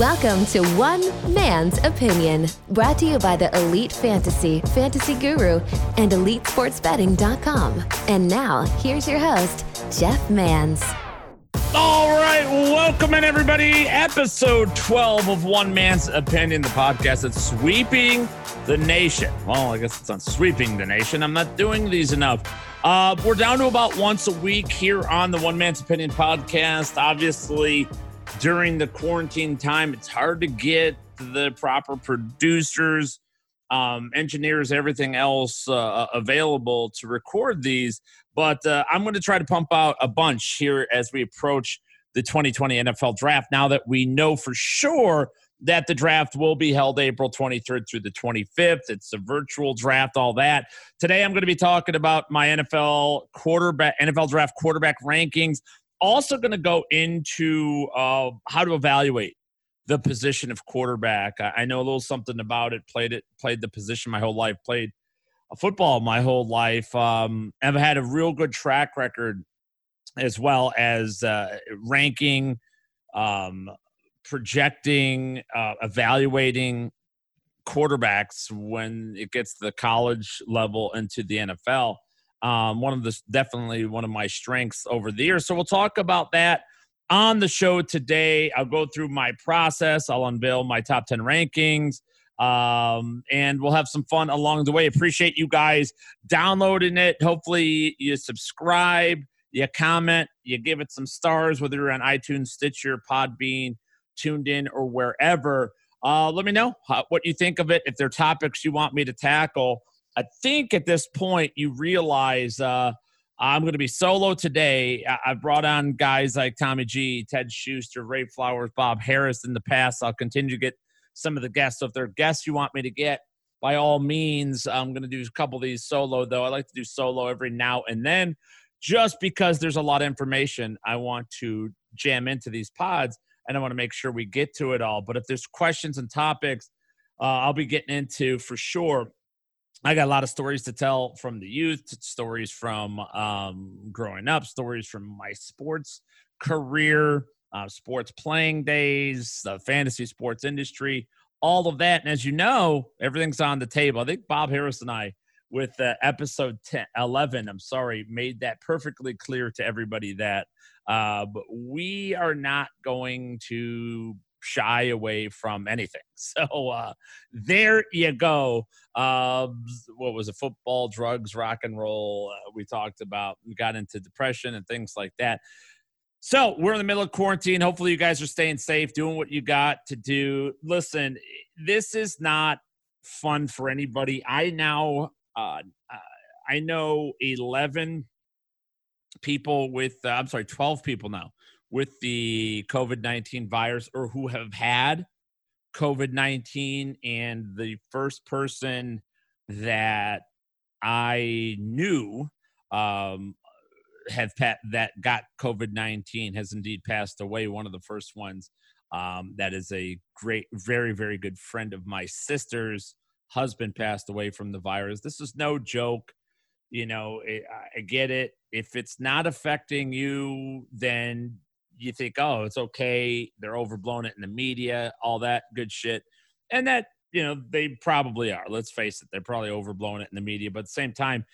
Welcome to One Man's Opinion, brought to you by the Elite Fantasy, Fantasy Guru, and EliteSportsBetting.com. And now, here's your host, Jeff Manz. All right, welcome in, everybody. Episode 12 of One Man's Opinion, the podcast that's sweeping the nation. Well, I guess it's not sweeping the nation. I'm not doing these enough. We're down to about once a week here on the One Man's Opinion podcast. Obviously, during the quarantine time, it's hard to get the proper producers, engineers, everything else available to record these. But I'm going to try to pump out a bunch here as we approach the 2020 NFL draft, now that we know for sure that the draft will be held April 23rd through the 25th. It's a virtual draft, all that. Today, I'm going to be talking about my NFL draft quarterback rankings. Also going to go into how to evaluate the position of quarterback. I know a little something about it. Played the position my whole life. Played football my whole life. I've had a real good track record as well as ranking, projecting, evaluating quarterbacks when it gets to the college level into the NFL. Definitely one of my strengths over the years. So we'll talk about that on the show today. I'll go through my process. I'll unveil my top 10 rankings, and we'll have some fun along the way. Appreciate you guys downloading it. Hopefully you subscribe, you comment, you give it some stars, whether you're on iTunes, Stitcher, Podbean, TuneIn, or wherever. Let me know what you think of it, if there are topics you want me to tackle. I think at this point you realize I'm going to be solo today. I've brought on guys like Tommy G, Ted Schuster, Ray Flowers, Bob Harris in the past. I'll continue to get some of the guests. So if there are guests you want me to get, by all means, I'm going to do a couple of these solo, though. I like to do solo every now and then just because there's a lot of information I want to jam into these pods, and I want to make sure we get to it all. But if there's questions and topics I'll be getting into for sure. I got a lot of stories to tell from the youth, stories from growing up, stories from my sports career, sports playing days, the fantasy sports industry, all of that. And as you know, everything's on the table. I think Bob Harris and I, with episode 11, made that perfectly clear to everybody that we are not going to shy away from anything. So there you go. What was it? Football, drugs, rock and roll. We talked about, we got into depression and things like that. So we're in the middle of quarantine. Hopefully you guys are staying safe, doing what you got to do. Listen, this is not fun for anybody. I know 12 people now with the COVID-19 virus, or who have had COVID-19. And the first person that I knew that got COVID-19 has indeed passed away. One of the first ones, that is a great, very, very good friend of my sister's husband, passed away from the virus. This is no joke. You know, I get it. If it's not affecting you, then you think, oh, it's okay. They're overblowing it in the media, all that good shit. And that, you know, they probably are. Let's face it. They're probably overblowing it in the media. But at the same time,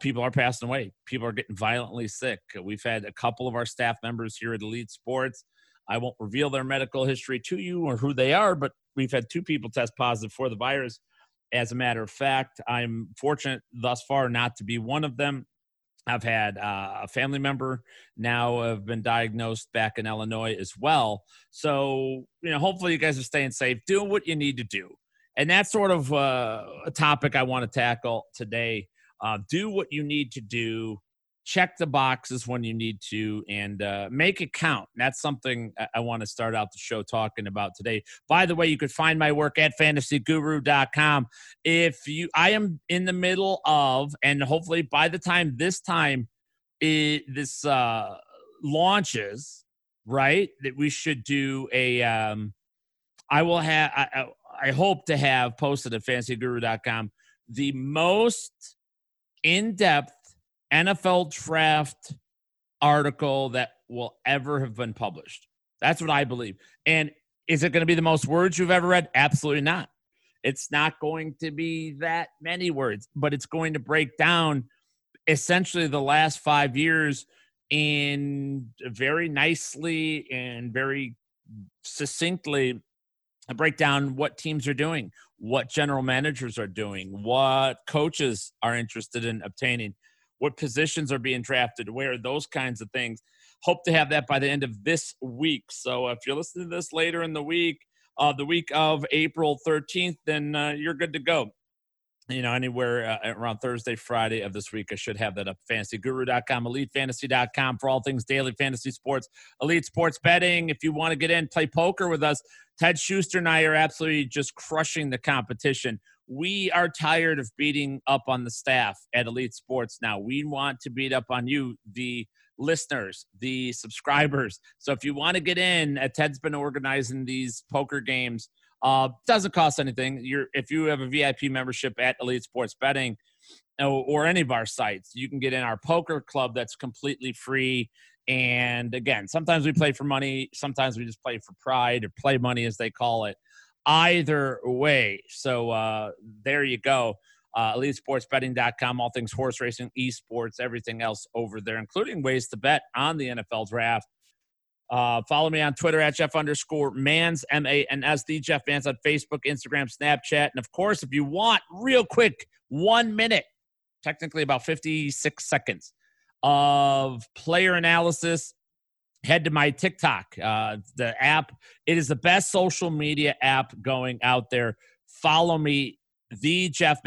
people are passing away. People are getting violently sick. We've had a couple of our staff members here at Elite Sports. I won't reveal their medical history to you or who they are, but we've had two people test positive for the virus. As a matter of fact, I'm fortunate thus far not to be one of them. I've had a family member now have been diagnosed back in Illinois as well. So, you know, hopefully you guys are staying safe, doing what you need to do. And that's sort of a topic I want to tackle today. Do what you need to do. Check the boxes when you need to, and make it count. And that's something I want to start out the show talking about today. By the way, you could find my work at fantasyguru.com. I am in the middle of, and hopefully by the time this launches, right, that we should do I hope to have posted at fantasyguru.com the most in-depth NFL draft article that will ever have been published. That's what I believe. And is it going to be the most words you've ever read? Absolutely not. It's not going to be that many words, but it's going to break down essentially the last 5 years in very nicely and very succinctly break down what teams are doing, what general managers are doing, what coaches are interested in obtaining, what positions are being drafted, where, those kinds of things. Hope to have that by the end of this week. So if you're listening to this later in the week of April 13th, then you're good to go. You know, anywhere around Thursday, Friday of this week, I should have that up. FantasyGuru.com, EliteFantasy.com for all things daily fantasy sports, elite sports betting. If you want to get in, play poker with us. Ted Schuster and I are absolutely just crushing the competition. We are tired of beating up on the staff at Elite Sports now. We want to beat up on you, the listeners, the subscribers. So if you want to get in, Ted's been organizing these poker games. Doesn't cost anything. If you have a VIP membership at Elite Sports Betting or any of our sites, you can get in our poker club that's completely free. And again, sometimes we play for money. Sometimes we just play for pride, or play money as they call it. Either way. So there you go. EliteSportsBetting.com, all things horse racing, esports, everything else over there, including ways to bet on the NFL draft. Follow me on Twitter at Jeff_Manz, MANSD, Jeff Manz on Facebook, Instagram, Snapchat. And, of course, if you want, real quick, 1 minute, technically about 56 seconds of player analysis, head to my TikTok, the app. It is the best social media app going out there. Follow me, the Jeff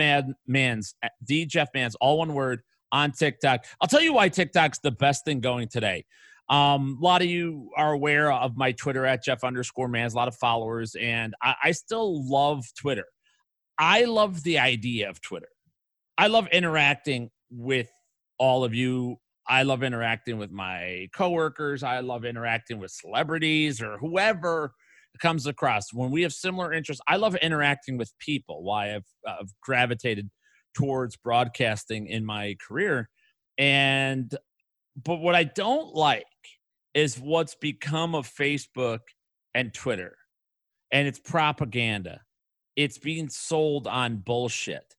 Manz, the Jeff Manz, all one word, on TikTok. I'll tell you why TikTok's the best thing going today. A lot of you are aware of my Twitter at Jeff_Manz, a lot of followers, and I still love Twitter. I love the idea of Twitter. I love interacting with all of you. I love interacting with my coworkers. I love interacting with celebrities or whoever comes across. When we have similar interests, I love interacting with people. Why I've gravitated towards broadcasting in my career. But what I don't like is what's become of Facebook and Twitter. And it's propaganda. It's being sold on bullshit.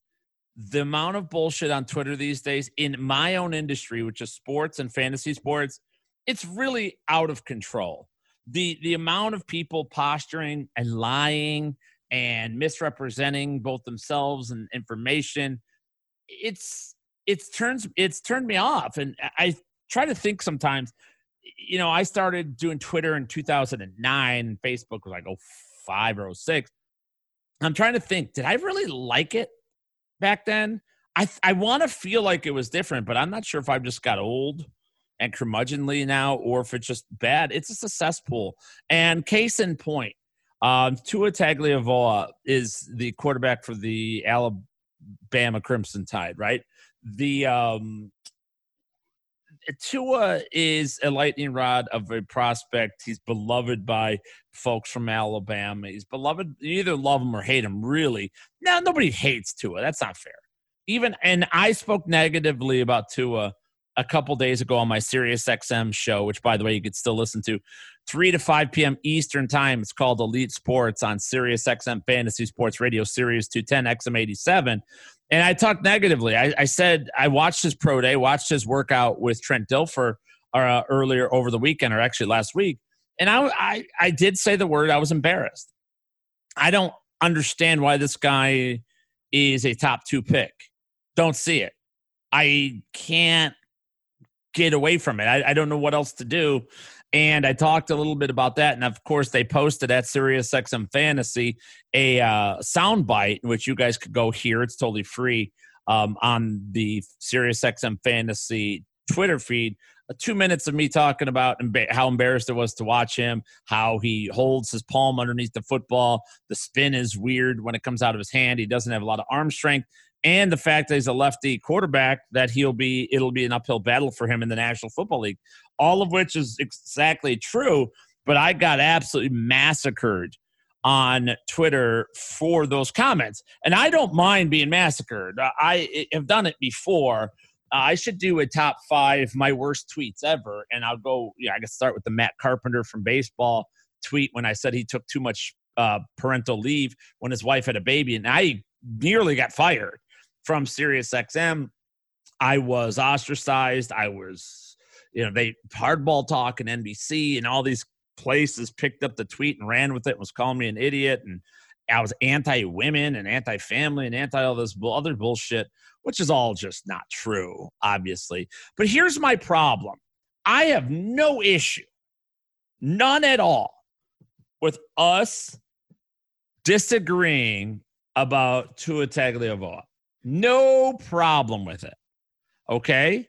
The amount of bullshit on Twitter these days in my own industry, which is sports and fantasy sports, it's really out of control. The amount of people posturing and lying and misrepresenting both themselves and information, it's turned me off. And I try to think sometimes, you know, I started doing Twitter in 2009. Facebook was like 05 or 06. I'm trying to think, did I really like it back then? I want to feel like it was different, but I'm not sure if I've just got old and curmudgeonly now or if it's just bad. It's just a cesspool. And case in point, Tua Tagovailoa is the quarterback for the Alabama Crimson Tide, right? Tua is a lightning rod of a prospect. He's beloved by folks from Alabama. He's beloved. You either love him or hate him, really. Now, nobody hates Tua. That's not fair. And I spoke negatively about Tua a couple days ago on my SiriusXM show, which, by the way, you could still listen to 3 to 5 p.m. Eastern time. It's called Elite Sports on SiriusXM Fantasy Sports Radio, Sirius 210 XM87. And I talked negatively. I said I watched his pro day, watched his workout with Trent Dilfer earlier over the weekend, or actually last week. And I did say the word. I was embarrassed. I don't understand why this guy is a top 2 pick. Don't see it. I can't get away from it. I don't know what else to do. And I talked a little bit about that. And, of course, they posted at SiriusXM Fantasy a soundbite, which you guys could go hear. It's totally free on the SiriusXM Fantasy Twitter feed. 2 minutes of me talking about how embarrassed it was to watch him, how he holds his palm underneath the football. The spin is weird when it comes out of his hand. He doesn't have a lot of arm strength. And the fact that he's a lefty quarterback, that it'll be an uphill battle for him in the National Football League. All of which is exactly true, but I got absolutely massacred on Twitter for those comments. And I don't mind being massacred. I have done it before, I should do a top 5 my worst tweets ever. And I'll go, I can start with the Matt Carpenter from baseball tweet when I said he took too much parental leave when his wife had a baby. And I nearly got fired from SiriusXM. I was ostracized. I was, they hardball talk and NBC and all these places picked up the tweet and ran with it and was calling me an idiot. And I was anti-women and anti-family and anti-all this other bullshit, which is all just not true, obviously. But here's my problem. I have no issue, none at all, with us disagreeing about Tua Tagovailoa. No problem with it, okay?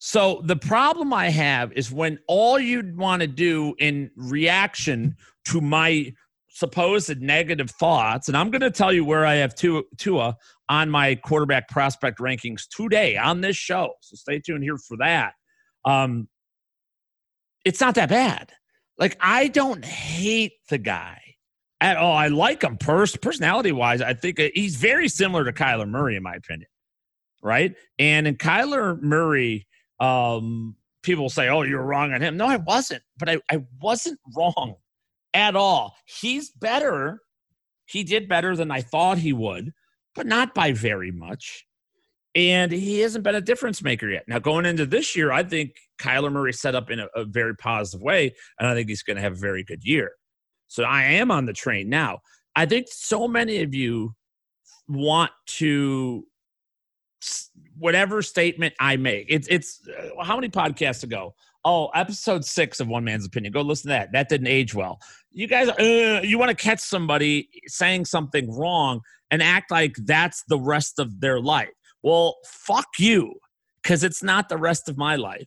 So the problem I have is when all you'd want to do in reaction to my supposed negative thoughts, and I'm going to tell you where I have Tua on my quarterback prospect rankings today on this show, so stay tuned here for that. It's not that bad. I don't hate the guy at all. I like him personality-wise. I think he's very similar to Kyler Murray, in my opinion, right? And in Kyler Murray, people say, oh, you're wrong on him. No, I wasn't, but I wasn't wrong at all. He's better. He did better than I thought he would, but not by very much. And he hasn't been a difference maker yet. Now, going into this year, I think Kyler Murray set up in a very positive way, and I think he's going to have a very good year. So I am on the train now. I think so many of you want to whatever statement I make. It's how many podcasts ago? Oh, episode 6 of One Man's Opinion. Go listen to that. That didn't age well. You guys, you want to catch somebody saying something wrong and act like that's the rest of their life. Well, fuck you, because it's not the rest of my life.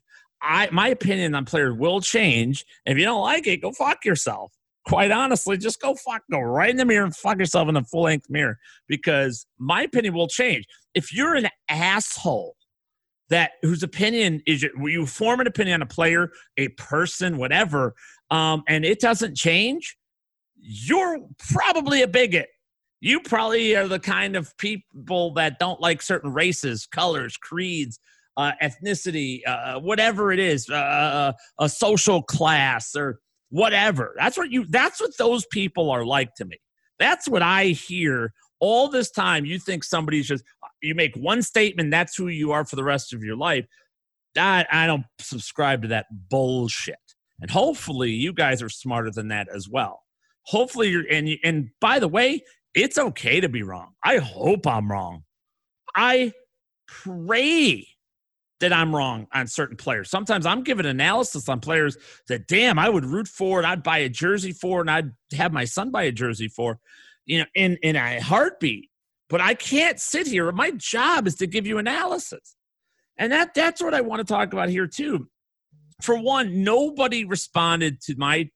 My opinion on players will change. If you don't like it, go fuck yourself. Quite honestly, just go right in the mirror and fuck yourself in the full-length mirror, because my opinion will change. If you're an asshole whose opinion is you form an opinion on a player, a person, whatever, and it doesn't change, you're probably a bigot. You probably are the kind of people that don't like certain races, colors, creeds, ethnicity, whatever it is, a social class or whatever. That's what those people are like to me. That's what I hear all this time. You think somebody's you make one statement, that's who you are for the rest of your life. I don't subscribe to that bullshit. And hopefully you guys are smarter than that as well. Hopefully and by the way, it's okay to be wrong. I hope I'm wrong. I pray that I'm wrong on certain players. Sometimes I'm giving analysis on players that, damn, I would root for and I'd buy a jersey for and I'd have my son buy a jersey for, in a heartbeat. But I can't sit here. My job is to give you analysis. And that's what I want to talk about here too. For one, nobody responded to my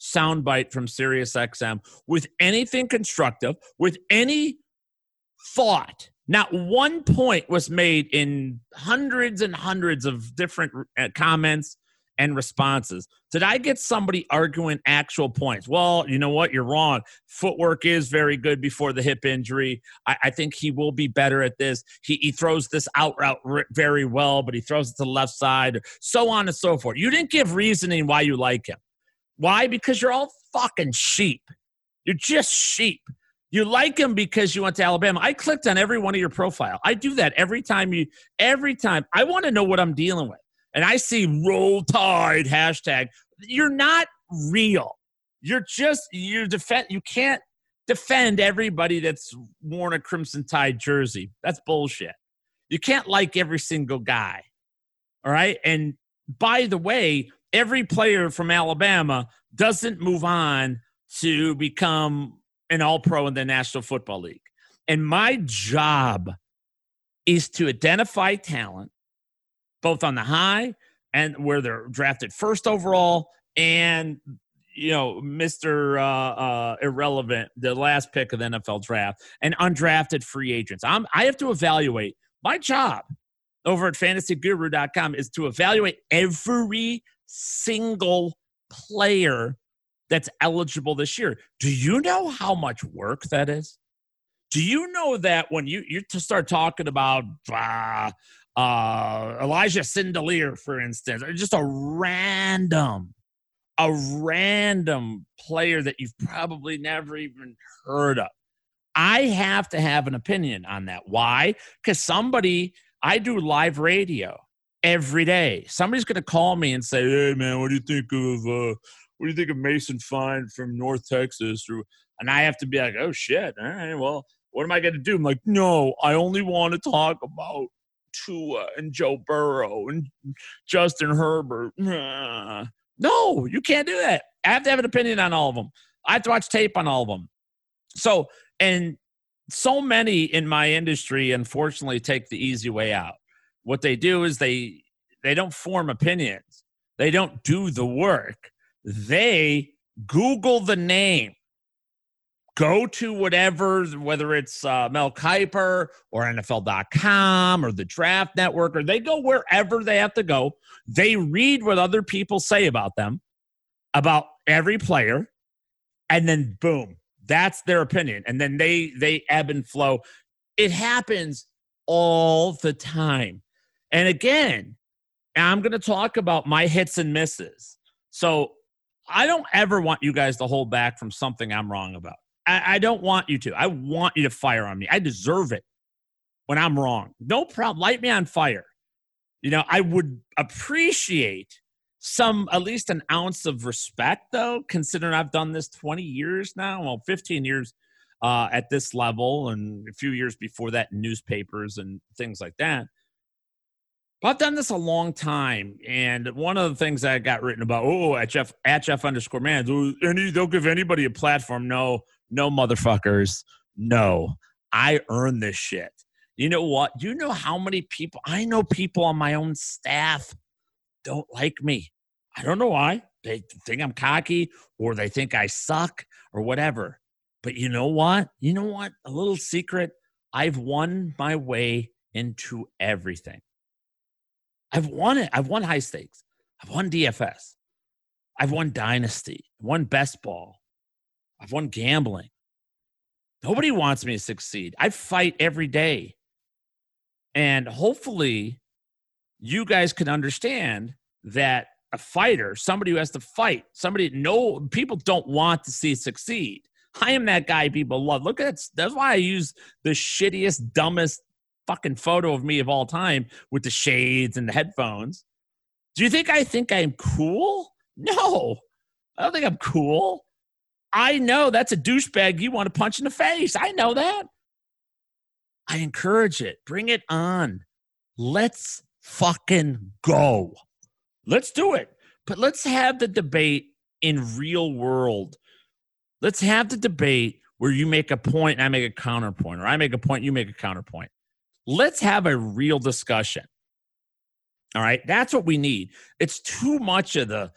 soundbite from SiriusXM with anything constructive, with any thought. Not one point was made in hundreds and hundreds of different comments and responses. Did I get somebody arguing actual points? Well, you know what? You're wrong. Footwork is very good before the hip injury. I think he will be better at this. He throws this out route very well, but he throws it to the left side, so on and so forth. You didn't give reasoning why you like him. Why? Because you're all fucking sheep. You're just sheep. You like him because you went to Alabama. I clicked on every one of your profile. I do that every time. I want to know what I'm dealing with. And I see Roll Tide hashtag. You're not real. You're just, you can't defend everybody that's worn a Crimson Tide jersey. That's bullshit. You can't like every single guy. All right. And by the way, every player from Alabama doesn't move on to become an All-Pro in the National Football League. And my job is to identify talent, both on the high and where they're drafted first overall and, Mr. Irrelevant, the last pick of the NFL draft, and undrafted free agents. I have to evaluate. My job over at fantasyguru.com is to evaluate every single player that's eligible this year. Do you know how much work that is? Do you know that when you start talking about Elijah Sindelier, for instance, just a random player that you've probably never even heard of. I have to have an opinion on that. Why? Because I do live radio every day. Somebody's going to call me and say, "Hey, man, what do you think of Mason Fine from North Texas?" And I have to be like, "Oh shit! All right, well, what am I going to do?" I'm like, "No, I only want to talk about Tua and Joe Burrow and Justin Herbert." No, you can't do that. I have to have an opinion on all of them. I have to watch tape on all of them. So, and so many in my industry, unfortunately, take the easy way out. What they do is they don't form opinions. They don't do the work. They Google the name. Go to whatever, whether it's Mel Kiper or NFL.com or the Draft Network, or they go wherever they have to go. They read what other people say about them, about every player, and then boom, that's their opinion. And then they ebb and flow. It happens all the time. And again, I'm going to talk about my hits and misses. So I don't ever want you guys to hold back from something I'm wrong about. I don't want you to. I want you to fire on me. I deserve it when I'm wrong. No problem. Light me on fire. You know, I would appreciate at least an ounce of respect, though, considering I've done this 20 years now. Well, 15 years at this level, and a few years before that in newspapers and things like that. But I've done this a long time, and one of the things that I got written about, at Jeff_Manz, they'll give anybody a platform. No, motherfuckers. No, I earn this shit. You know what? Do you know how many people? I know people on my own staff don't like me. I don't know why. They think I'm cocky, or they think I suck, or whatever. But you know what? A little secret. I've won my way into everything. I've won it. I've won high stakes. I've won DFS. I've won dynasty. I've won best ball. I've won gambling. Nobody wants me to succeed. I fight every day. And hopefully you guys can understand that a fighter, somebody who has to fight, people don't want to see succeed. I am that guy people love. Look at that. That's why I use the shittiest, dumbest fucking photo of me of all time with the shades and the headphones. Do you think I'm cool? No, I don't think I'm cool. I know that's a douchebag you want to punch in the face. I know that. I encourage it. Bring it on. Let's fucking go. Let's do it. But let's have the debate in real world. Let's have the debate where you make a point and I make a counterpoint, or I make a point, you make a counterpoint. Let's have a real discussion. All right? That's what we need. It's too much of the,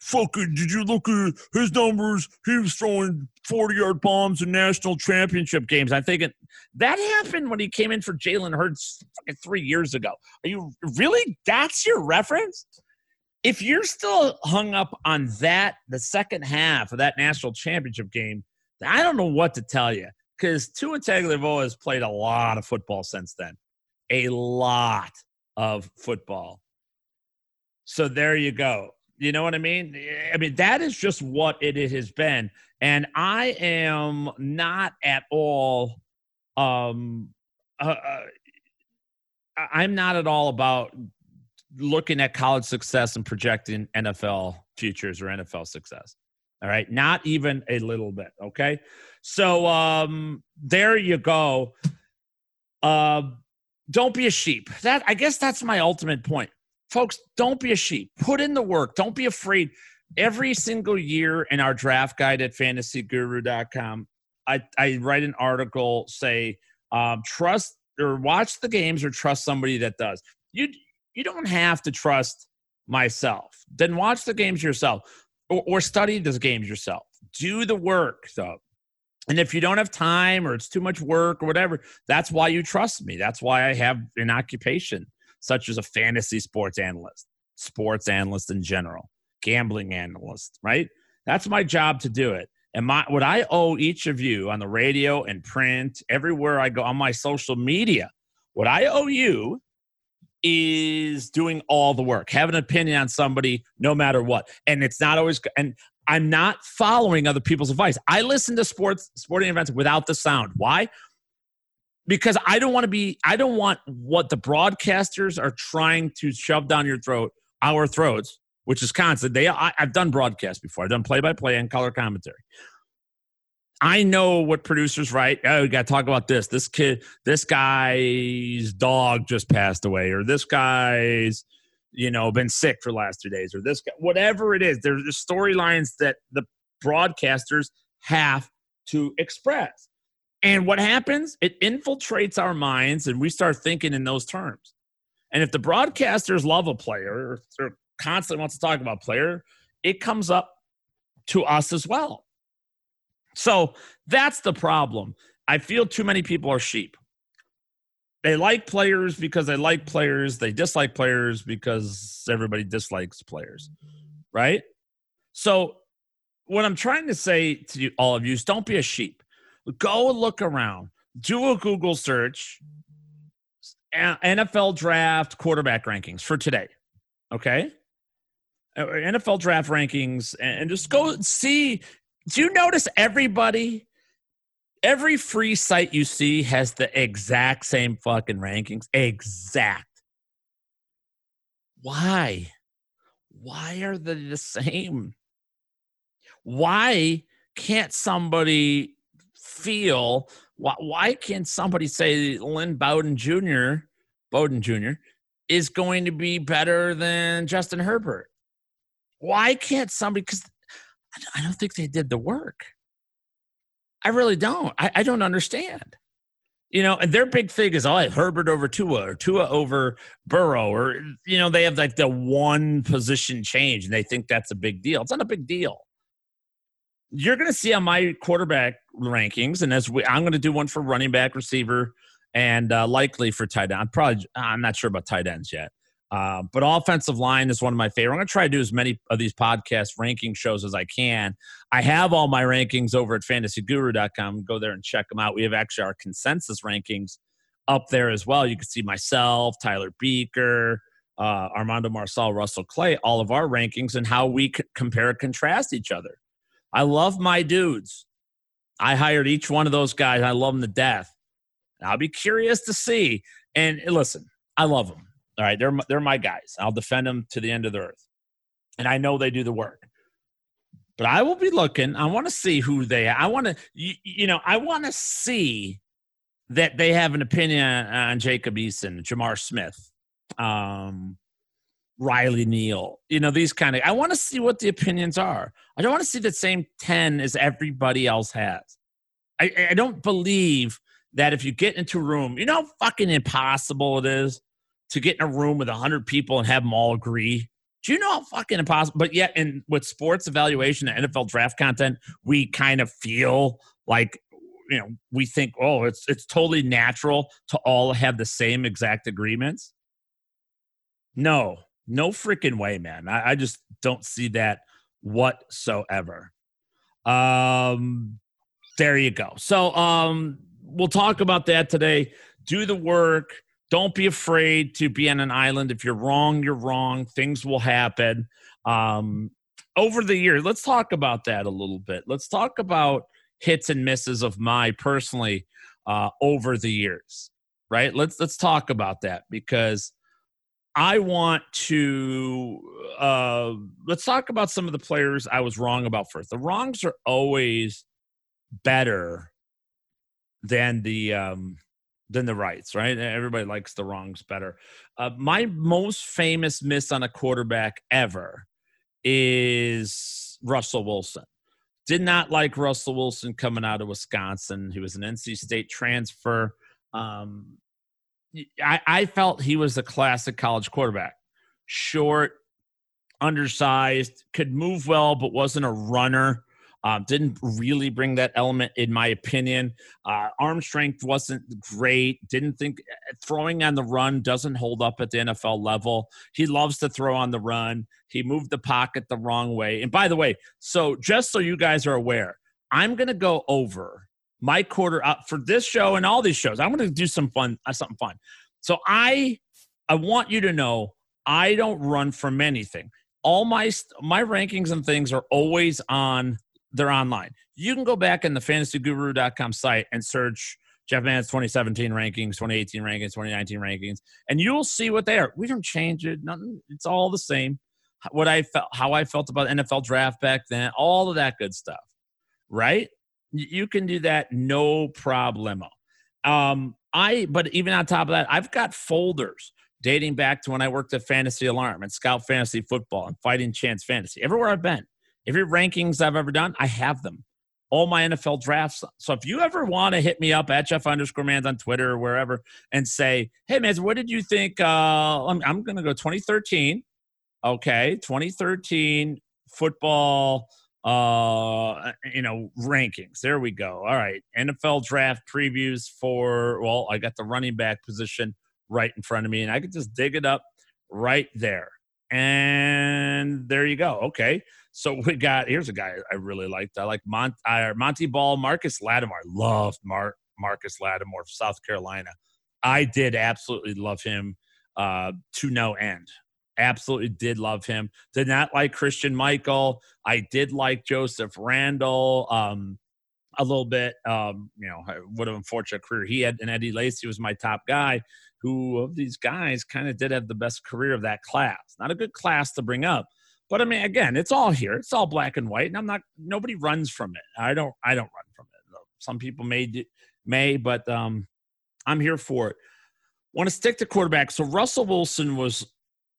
fucking, did you look at his numbers? He was throwing 40-yard bombs in national championship games. I'm thinking, that happened when he came in for Jalen Hurts 3 years ago. Are you really? That's your reference? If you're still hung up on that, the second half of that national championship game, I don't know what to tell you. Because Tua Tagovailoa has played a lot of football since then. A lot of football. So there you go. You know what I mean? That is just what it has been. And I am not at all I'm not at all about looking at college success and projecting NFL futures or NFL success. All right, not even a little bit, okay? So there you go. Don't be a sheep. I guess that's my ultimate point. Folks, don't be a sheep. Put in the work. Don't be afraid. Every single year in our draft guide at fantasyguru.com, I write an article, say, trust or watch the games or trust somebody that does. You don't have to trust myself. Then watch the games yourself. Or study those games yourself. Do the work, though. And if you don't have time or it's too much work or whatever, that's why you trust me. That's why I have an occupation, such as a fantasy sports analyst in general, gambling analyst, right? That's my job to do it. And what I owe each of you on the radio and print, everywhere I go, on my social media, what I owe you is doing all the work, have an opinion on somebody no matter what. And it's not always, and I'm not following other people's advice. I listen to sporting events without the sound. Why? Because I don't want what the broadcasters are trying to shove down your throat, our throats, which is constant. I've done broadcasts before. I've done play-by-play and color commentary. I know what producers write. Oh, we got to talk about this. This kid, this guy's dog just passed away, or this guy's, been sick for the last 2 days, or this guy, whatever it is. There's storylines that the broadcasters have to express. And what happens? It infiltrates our minds, and we start thinking in those terms. And if the broadcasters love a player or constantly wants to talk about a player, it comes up to us as well. So that's the problem. I feel too many people are sheep. They like players because they like players. They dislike players because everybody dislikes players, right? So what I'm trying to say to you, all of you, is don't be a sheep. Go look around. Do a Google search, NFL draft quarterback rankings for today, okay? NFL draft rankings, and just go see – do you notice every free site you see has the exact same fucking rankings? Exact. Why? Why are they the same? Why can't somebody feel, why can't somebody say Lynn Bowden Jr. is going to be better than Justin Herbert? Why can't somebody, because I don't think they did the work. I really don't. I don't understand. And their big thing is, Herbert over Tua, or Tua over Burrow, or, they have like the one position change, and they think that's a big deal. It's not a big deal. You're going to see on my quarterback rankings, and I'm going to do one for running back, receiver, and likely for tight end. I'm not sure about tight ends yet. But offensive line is one of my favorite. I'm going to try to do as many of these podcast ranking shows as I can. I have all my rankings over at fantasyguru.com. Go there and check them out. We have actually our consensus rankings up there as well. You can see myself, Tyler Beaker, Armando Marsal, Russell Clay, all of our rankings and how we compare and contrast each other. I love my dudes. I hired each one of those guys. I love them to death. I'll be curious to see. And listen, I love them. All right, they're my guys. I'll defend them to the end of the earth. And I know they do the work. But I will be looking. I want to see who they are. I want to, I want to see that they have an opinion on Jacob Eason, Jamar Smith, Riley Neal. These kind of, I want to see what the opinions are. I don't want to see the same 10 as everybody else has. I don't believe that if you get into a room, how fucking impossible it is to get in a room with 100 people and have them all agree. Do you know how fucking impossible? But yet, with sports evaluation and NFL draft content, we kind of feel like, we think, it's totally natural to all have the same exact agreements. No freaking way, man. I just don't see that whatsoever. There you go. So we'll talk about that today. Do the work. Don't be afraid to be on an island. If you're wrong, you're wrong. Things will happen. Over the years, let's talk about that a little bit. Let's talk about hits and misses of my personally over the years, right? Let's talk about that, because I want to let's talk about some of the players I was wrong about first. The wrongs are always better than the rights, right? Everybody likes the wrongs better. My most famous miss on a quarterback ever is Russell Wilson. Did not like Russell Wilson coming out of Wisconsin. He was an NC State transfer. I felt he was a classic college quarterback. Short, undersized, could move well, but wasn't a runner. Didn't really bring that element, in my opinion. Arm strength wasn't great. Didn't think throwing on the run doesn't hold up at the NFL level. He loves to throw on the run. He moved the pocket the wrong way. And by the way, so just so you guys are aware, I'm going to go over my quarter up for this show and all these shows. I'm going to do something fun. So I I want you to know I don't run from anything. All my rankings and things are always on. They're online. You can go back in the fantasyguru.com site and search Jeff Manz 2017 rankings, 2018 rankings, 2019 rankings, and you'll see what they are. We don't change it. Nothing. It's all the same. What I felt, how I felt about NFL draft back then, all of that good stuff, right? You can do that, no problemo. But even on top of that, I've got folders dating back to when I worked at Fantasy Alarm and Scout Fantasy Football and Fighting Chance Fantasy. Everywhere I've been, every rankings I've ever done, I have them. All my NFL drafts. So if you ever want to hit me up at Jeff_Manz on Twitter or wherever and say, hey, Manz, what did you think? I'm going to go 2013. Okay, 2013 football, rankings. There we go. All right, NFL draft previews I got the running back position right in front of me, and I could just dig it up right there. And there you go. Okay, so here's a guy I really liked. I like Monty Ball, Marcus Lattimore. I loved Marcus Lattimore of South Carolina. I did absolutely love him to no end. Absolutely did love him. Did not like Christian Michael. I did like Joseph Randall a little bit. What an unfortunate career he had. And Eddie Lacy was my top guy, who of these guys kind of did have the best career of that class. Not a good class to bring up. But, I mean, again, it's all here. It's all black and white. And nobody runs from it. I don't run from it. Some people may, but I'm here for it. Want to stick to quarterback. So Russell Wilson was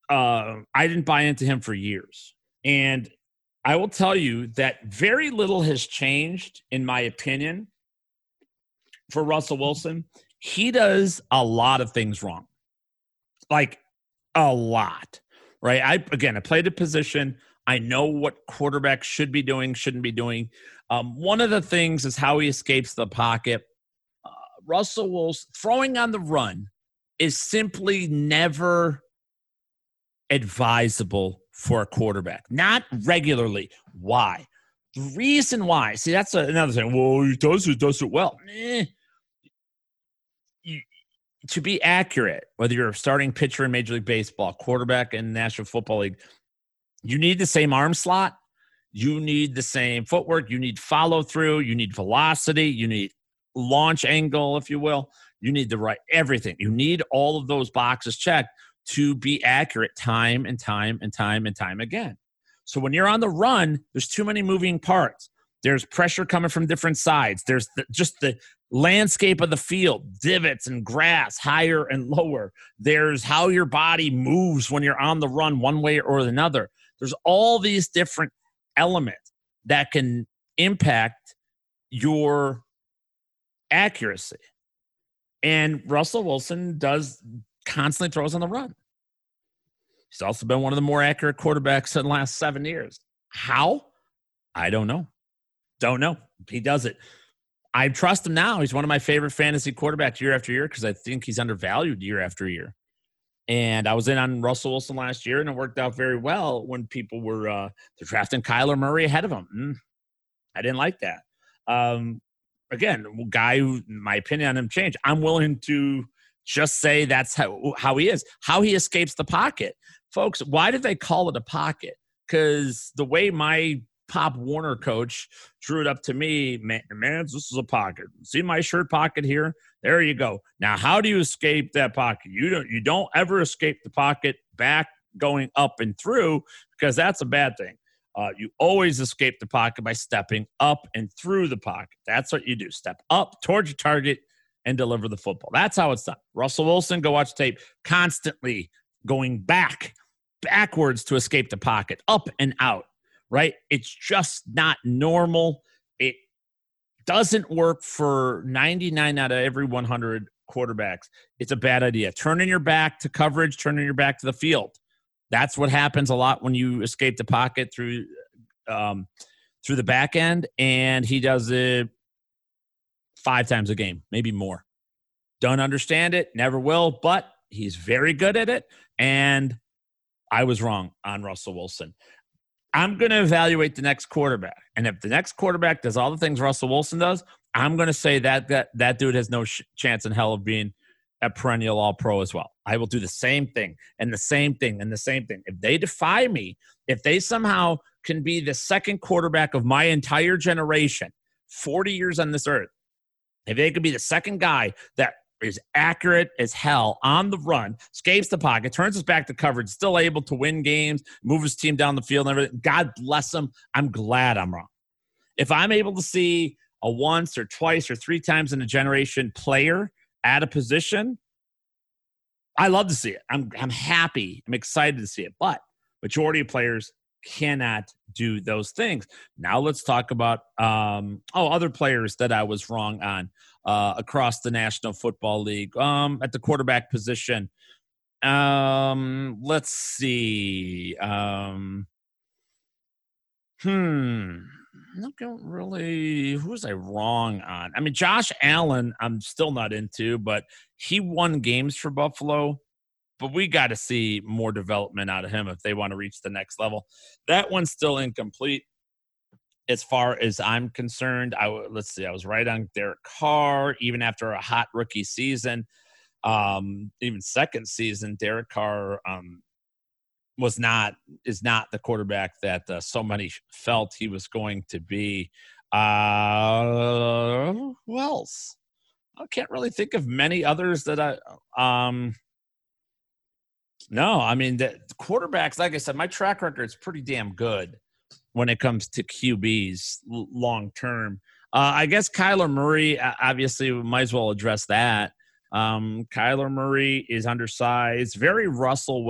I didn't buy into him for years. And I will tell you that very little has changed, in my opinion, for Russell Wilson. He does a lot of things wrong. Like, a lot, right? I played a position. I know what quarterbacks should be doing, shouldn't be doing. One of the things is how he escapes the pocket. Russell Wilson, throwing on the run is simply never advisable for a quarterback, not regularly. Why? The reason why, see, that's another thing. Well, he does it well. To be accurate, whether you're a starting pitcher in Major League Baseball, quarterback in the National Football League, you need the same arm slot, you need the same footwork, you need follow through, you need velocity, you need launch angle, if you will, you need the right everything. You need all of those boxes checked to be accurate time and time and time and time again. So when you're on the run, there's too many moving parts. There's pressure coming from different sides. There's just the landscape of the field, divots and grass, higher and lower. There's how your body moves when you're on the run one way or another. There's all these different elements that can impact your accuracy. And Russell Wilson does constantly throws on the run. He's also been one of the more accurate quarterbacks in the last 7 years. How? I don't know. He does it. I trust him now. He's one of my favorite fantasy quarterbacks year after year because I think he's undervalued year after year. And I was in on Russell Wilson last year, and it worked out very well when people were they're drafting Kyler Murray ahead of him. I didn't like that. Again, guy who my opinion on him changed. I'm willing to just say that's how he is, how he escapes the pocket. Folks, why did they call it a pocket? Because the way my Pop Warner coach drew it up to me, man, this is a pocket. See my shirt pocket here? There you go. Now, how do you escape that pocket? You don't ever escape the pocket back going up and through, because that's a bad thing. You always escape the pocket by stepping up and through the pocket. That's what you do. Step up towards your target and deliver the football. That's how it's done. Russell Wilson, go watch tape, constantly going backwards to escape the pocket, up and out, right? It's just not normal. It doesn't work for 99 out of every 100 quarterbacks. It's a bad idea. Turning your back to coverage, turning your back to the field. That's what happens a lot when you escape the pocket through the back end, and he does it 5 times a game, maybe more. Don't understand it, never will, but he's very good at it, and I was wrong on Russell Wilson. I'm going to evaluate the next quarterback, and if the next quarterback does all the things Russell Wilson does, I'm going to say that dude has no chance in hell of being a perennial All-Pro as well. I will do the same thing and the same thing and the same thing. If they defy me, if they somehow can be the second quarterback of my entire generation, 40 years on this earth, if they could be the second guy that is accurate as hell on the run, escapes the pocket, turns his back to coverage, still able to win games, move his team down the field and everything, God bless him. I'm glad I'm wrong. If I'm able to see a once or twice or three times in a generation player at a position, I love to see it. I'm happy. I'm excited to see it. But majority of players cannot do those things. Now let's talk about other players that I was wrong on across the National Football League at the quarterback position. Let's see. I don't really, who was I wrong on? I mean, Josh Allen, I'm still not into, but he won games for Buffalo, but we got to see more development out of him if they want to reach the next level. That one's still incomplete as far as I'm concerned. I was right on Derek Carr, even after a hot rookie season, even second season, Derek Carr, is not the quarterback that so many felt he was going to be. Who else? I can't really think of many others that the quarterbacks, like I said, my track record is pretty damn good when it comes to QBs long-term. I guess Kyler Murray, obviously we might as well address that. Kyler Murray is undersized, very Russell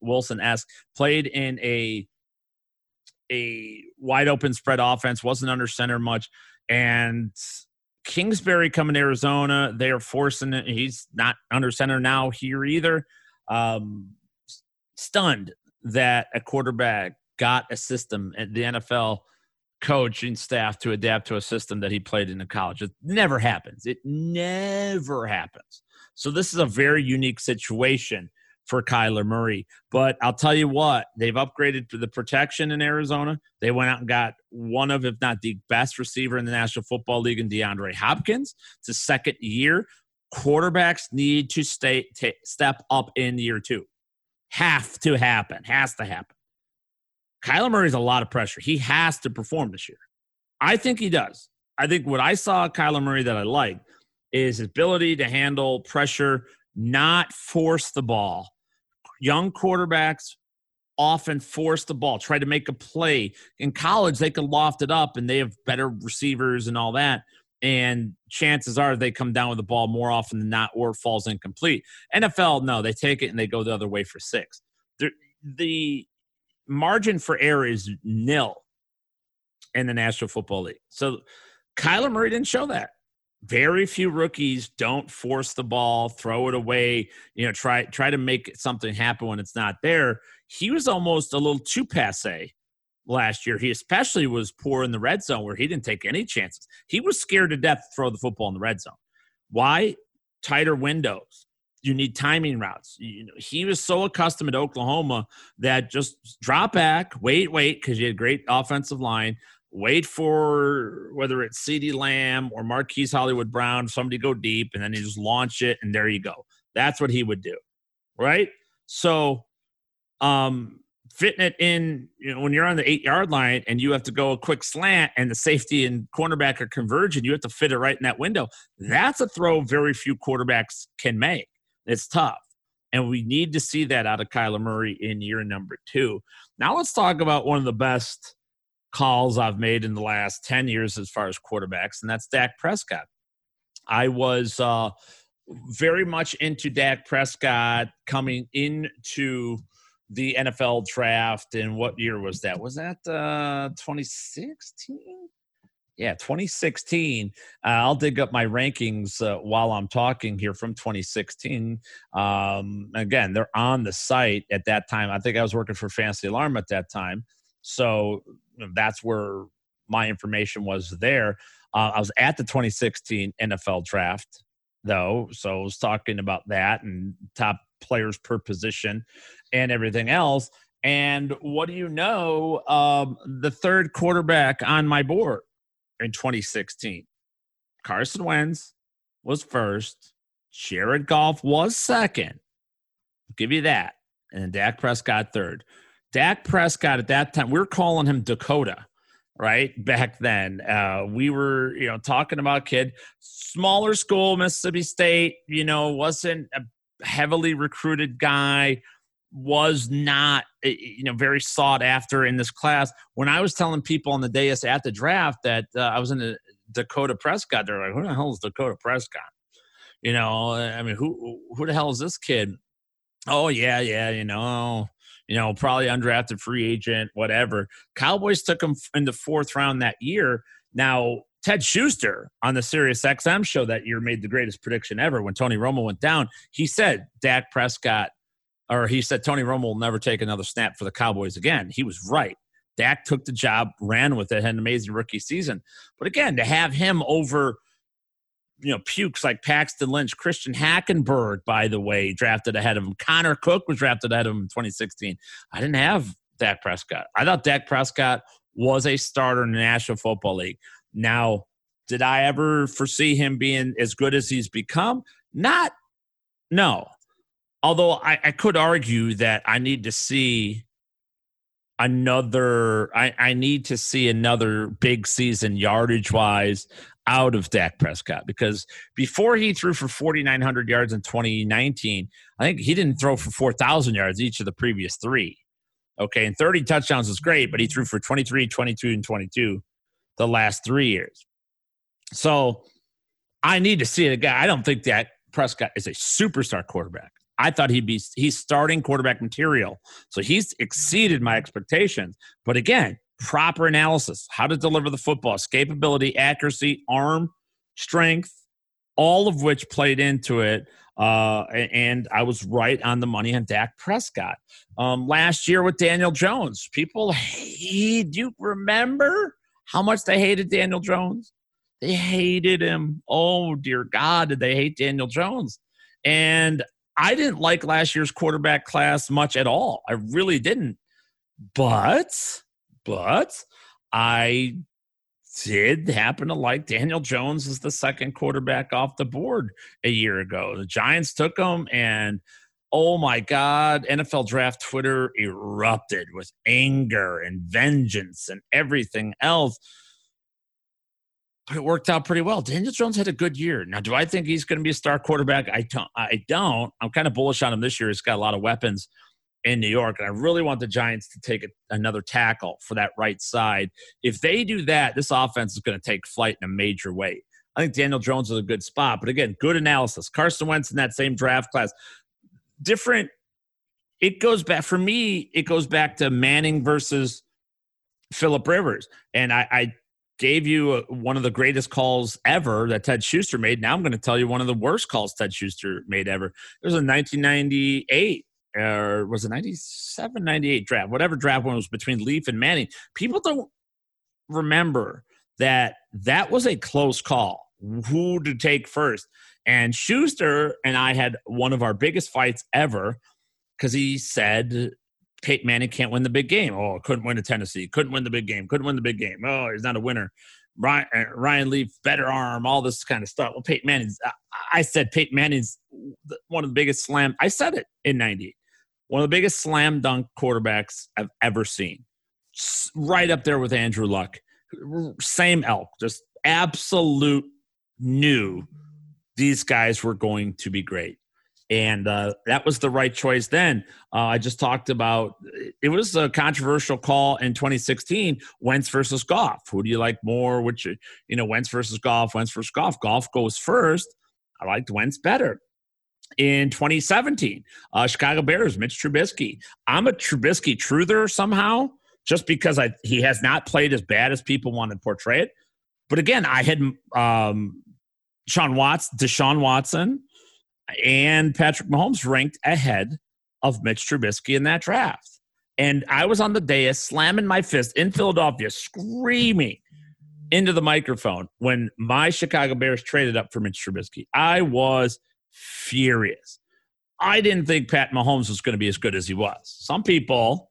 Wilson-esque, played in a wide-open spread offense, wasn't under center much. And Kingsbury coming to Arizona, they are forcing it. He's not under center now here either. Stunned that a quarterback got a system at the NFL coaching staff to adapt to a system that he played in college. It never happens. So this is a very unique situation for Kyler Murray. But I'll tell you what, they've upgraded to the protection in Arizona. They went out and got one of, if not the best receiver in the National Football League in DeAndre Hopkins. It's his second year. Quarterbacks need to step up in year two. Has to happen. Kyler Murray's a lot of pressure. He has to perform this year. I think he does. I think what I saw Kyler Murray that I like is his ability to handle pressure, not force the ball. Young quarterbacks often force the ball, try to make a play. In college, they can loft it up, and they have better receivers and all that. And chances are they come down with the ball more often than not or falls incomplete. NFL, no, they take it and they go the other way for six. The margin for error is nil in the National Football League. So Kyler Murray didn't show that. Very few rookies don't force the ball, throw it away, try to make something happen when it's not there. He was almost a little too passé last year. He especially was poor in the red zone where he didn't take any chances. He was scared to death to throw the football in the red zone. Why? Tighter windows. You need timing routes. He was so accustomed at Oklahoma that just drop back, wait, because you had a great offensive line, wait for whether it's CeeDee Lamb or Marquise Hollywood Brown, somebody go deep, and then you just launch it, and there you go. That's what he would do, right? So fitting it in, when you're on the 8-yard line and you have to go a quick slant and the safety and cornerback are converging, you have to fit it right in that window. That's a throw very few quarterbacks can make. It's tough, and we need to see that out of Kyler Murray in year number two. Now let's talk about one of the best calls I've made in the last 10 years as far as quarterbacks, and that's Dak Prescott. I was very much into Dak Prescott coming into the NFL draft, and what year was that? Was that 2016? Yeah, 2016. I'll dig up my rankings while I'm talking here from 2016. Again, they're on the site at that time. I think I was working for Fantasy Alarm at that time. So that's where my information was there. I was at the 2016 NFL draft, though. So I was talking about that and top players per position and everything else. And what do you know? The third quarterback on my board in 2016, Carson Wentz was first, Jared Goff was second. I'll give you that. And then Dak Prescott third. Dak Prescott at that time, we were calling him Dakota, right? Back then, we were, you know, talking about a kid, smaller school, Mississippi State, you know, wasn't a heavily recruited guy, was not, you know, very sought after in this class. When I was telling people on the dais at the draft that I was in the Dakota Prescott, they're like, who the hell is Dakota Prescott? You know, I mean, who the hell is this kid? Oh, yeah, you know, probably undrafted free agent, whatever. Cowboys took him in the fourth round that year. Now, Ted Schuster on the Sirius XM show that year made the greatest prediction ever. When Tony Romo went down, he said Tony Romo will never take another snap for the Cowboys again. He was right. Dak took the job, ran with it, had an amazing rookie season. But again, to have him over, you know, pukes like Paxton Lynch, Christian Hackenberg, by the way, drafted ahead of him. Connor Cook was drafted ahead of him in 2016. I didn't have Dak Prescott. I thought Dak Prescott was a starter in the National Football League. Now, did I ever foresee him being as good as he's become? No. Although I could argue that I need to see another big season yardage-wise out of Dak Prescott, because before he threw for 4,900 yards in 2019, I think he didn't throw for 4,000 yards each of the previous three. Okay, and 30 touchdowns is great, but he threw for 23, 22, and 22 the last 3 years. So I need to see it again. I don't think that Prescott is a superstar quarterback. I thought he's starting quarterback material. So he's exceeded my expectations. But again, proper analysis, how to deliver the football, escapability, accuracy, arm, strength, all of which played into it. And I was right on the money on Dak Prescott. Last year with Daniel Jones, do you remember how much they hated Daniel Jones? They hated him. Oh, dear God, did they hate Daniel Jones? And I didn't like last year's quarterback class much at all. I really didn't. But I did happen to like Daniel Jones as the second quarterback off the board a year ago. The Giants took him, and oh my God, NFL Draft Twitter erupted with anger and vengeance and everything else. But it worked out pretty well. Daniel Jones had a good year. Now, do I think he's going to be a star quarterback? I don't. I'm kind of bullish on him this year. He's got a lot of weapons in New York, and I really want the Giants to take another tackle for that right side. If they do that, this offense is going to take flight in a major way. I think Daniel Jones is a good spot, but again, good analysis. Carson Wentz in that same draft class. Different. It goes back, for me, it goes back to Manning versus Phillip Rivers, and I gave you one of the greatest calls ever that Ted Schuster made. Now I'm going to tell you one of the worst calls Ted Schuster made ever. It was in 1998, or was it 97, 98 draft, whatever draft one was between Leaf and Manning. People don't remember that was a close call, who to take first. And Schuster and I had one of our biggest fights ever because he said Peyton Manning can't win the big game. Oh, couldn't win to Tennessee. Couldn't win the big game. Couldn't win the big game. Oh, he's not a winner. Ryan Leaf, better arm, all this kind of stuff. Well, Peyton Manning's – I said Peyton Manning's one of the biggest slam – I said it in 98. One of the biggest slam dunk quarterbacks I've ever seen. Right up there with Andrew Luck. Same elk. Just absolute knew these guys were going to be great. And that was the right choice then. I just talked about it was a controversial call in 2016, Wentz versus Goff. Who do you like more? Which, you know, Wentz versus Goff. Goff goes first. I liked Wentz better. In 2017, Chicago Bears, Mitch Trubisky. I'm a Trubisky truther somehow, just because he has not played as bad as people want to portray it. But again, I had Deshaun Watson, and Patrick Mahomes ranked ahead of Mitch Trubisky in that draft. And I was on the dais slamming my fist in Philadelphia, screaming into the microphone when my Chicago Bears traded up for Mitch Trubisky. I was furious. I didn't think Pat Mahomes was going to be as good as he was. Some people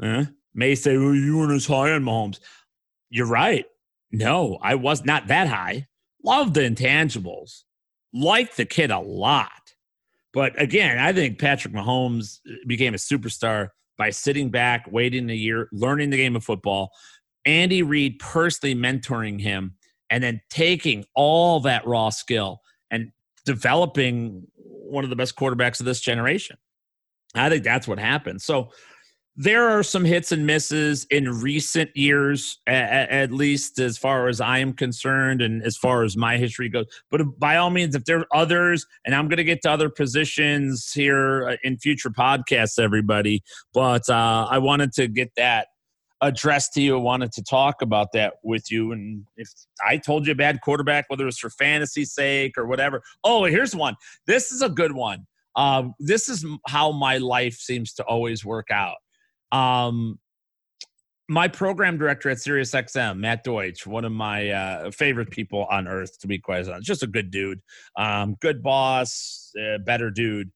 may say, well, you weren't as high on Mahomes. You're right. No, I was not that high. Love the intangibles. like the kid a lot. But again, I think Patrick Mahomes became a superstar by sitting back, waiting a year, learning the game of football, Andy Reid personally mentoring him, and then taking all that raw skill and developing one of the best quarterbacks of this generation. I think that's what happened. So there are some hits and misses in recent years, at least as far as I am concerned and as far as my history goes. But by all means, if there are others, and I'm going to get to other positions here in future podcasts, everybody, but I wanted to get that addressed to you. I wanted to talk about that with you. And if I told you a bad quarterback, whether it's for fantasy's sake or whatever. Oh, here's one. This is a good one. This is how my life seems to always work out. My program director at SiriusXM, Matt Deutsch, one of my favorite people on earth, to be quite honest, just a good dude, good boss, better dude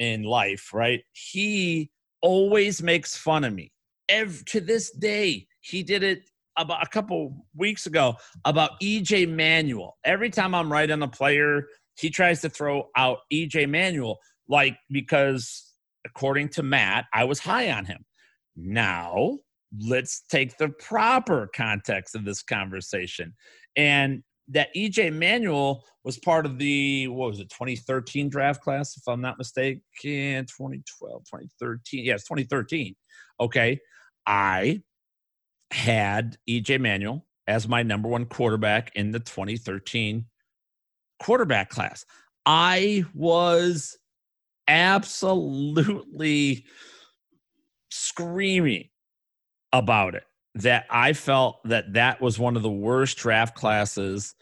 in life, right? He always makes fun of me. To this day, he did it about a couple weeks ago about EJ Manuel. Every time I'm right on a player, he tries to throw out EJ Manuel, like, because according to Matt, I was high on him. Now, let's take the proper context of this conversation. And that EJ Manuel was part of the, 2013 draft class, if I'm not mistaken, 2013. Okay, I had EJ Manuel as my number one quarterback in the 2013 quarterback class. I was absolutely screaming about it, that I felt that was one of the worst draft classes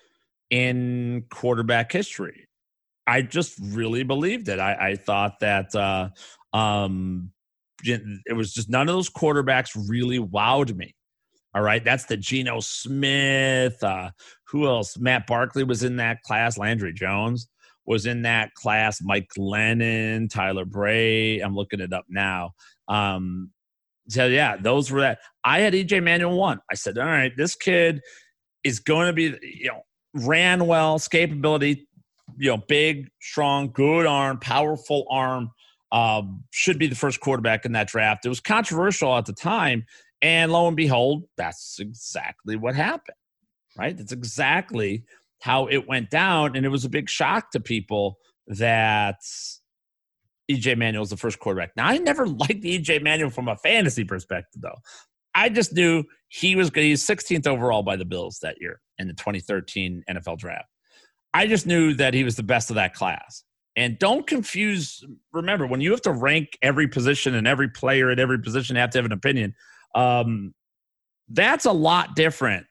in quarterback history. I just really believed it. I thought that it was just none of those quarterbacks really wowed me. All right, that's the Geno Smith. Who else? Matt Barkley was in that class. Landry Jones was in that class. Mike Lennon, Tyler Bray. I'm looking it up now. So, yeah, those were that. I had EJ Manuel 1. I said, all right, this kid is going to be, ran well, escapability, big, strong, good arm, powerful arm. Should be the first quarterback in that draft. It was controversial at the time, and lo and behold, that's exactly what happened, right? That's exactly how it went down, and it was a big shock to people that EJ Manuel is the first quarterback. Now, I never liked EJ Manuel from a fantasy perspective, though. I just knew he was good. He was 16th overall by the Bills that year in the 2013 NFL draft. I just knew that he was the best of that class. And don't confuse – remember, when you have to rank every position and every player at every position, you have to have an opinion. That's a lot different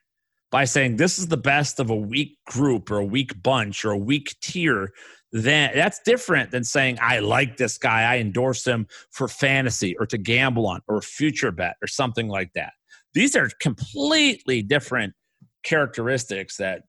by saying this is the best of a weak group or a weak bunch or a weak tier. That's different than saying I like this guy, I endorse him for fantasy or to gamble on or a future bet or something like that. These are completely different characteristics that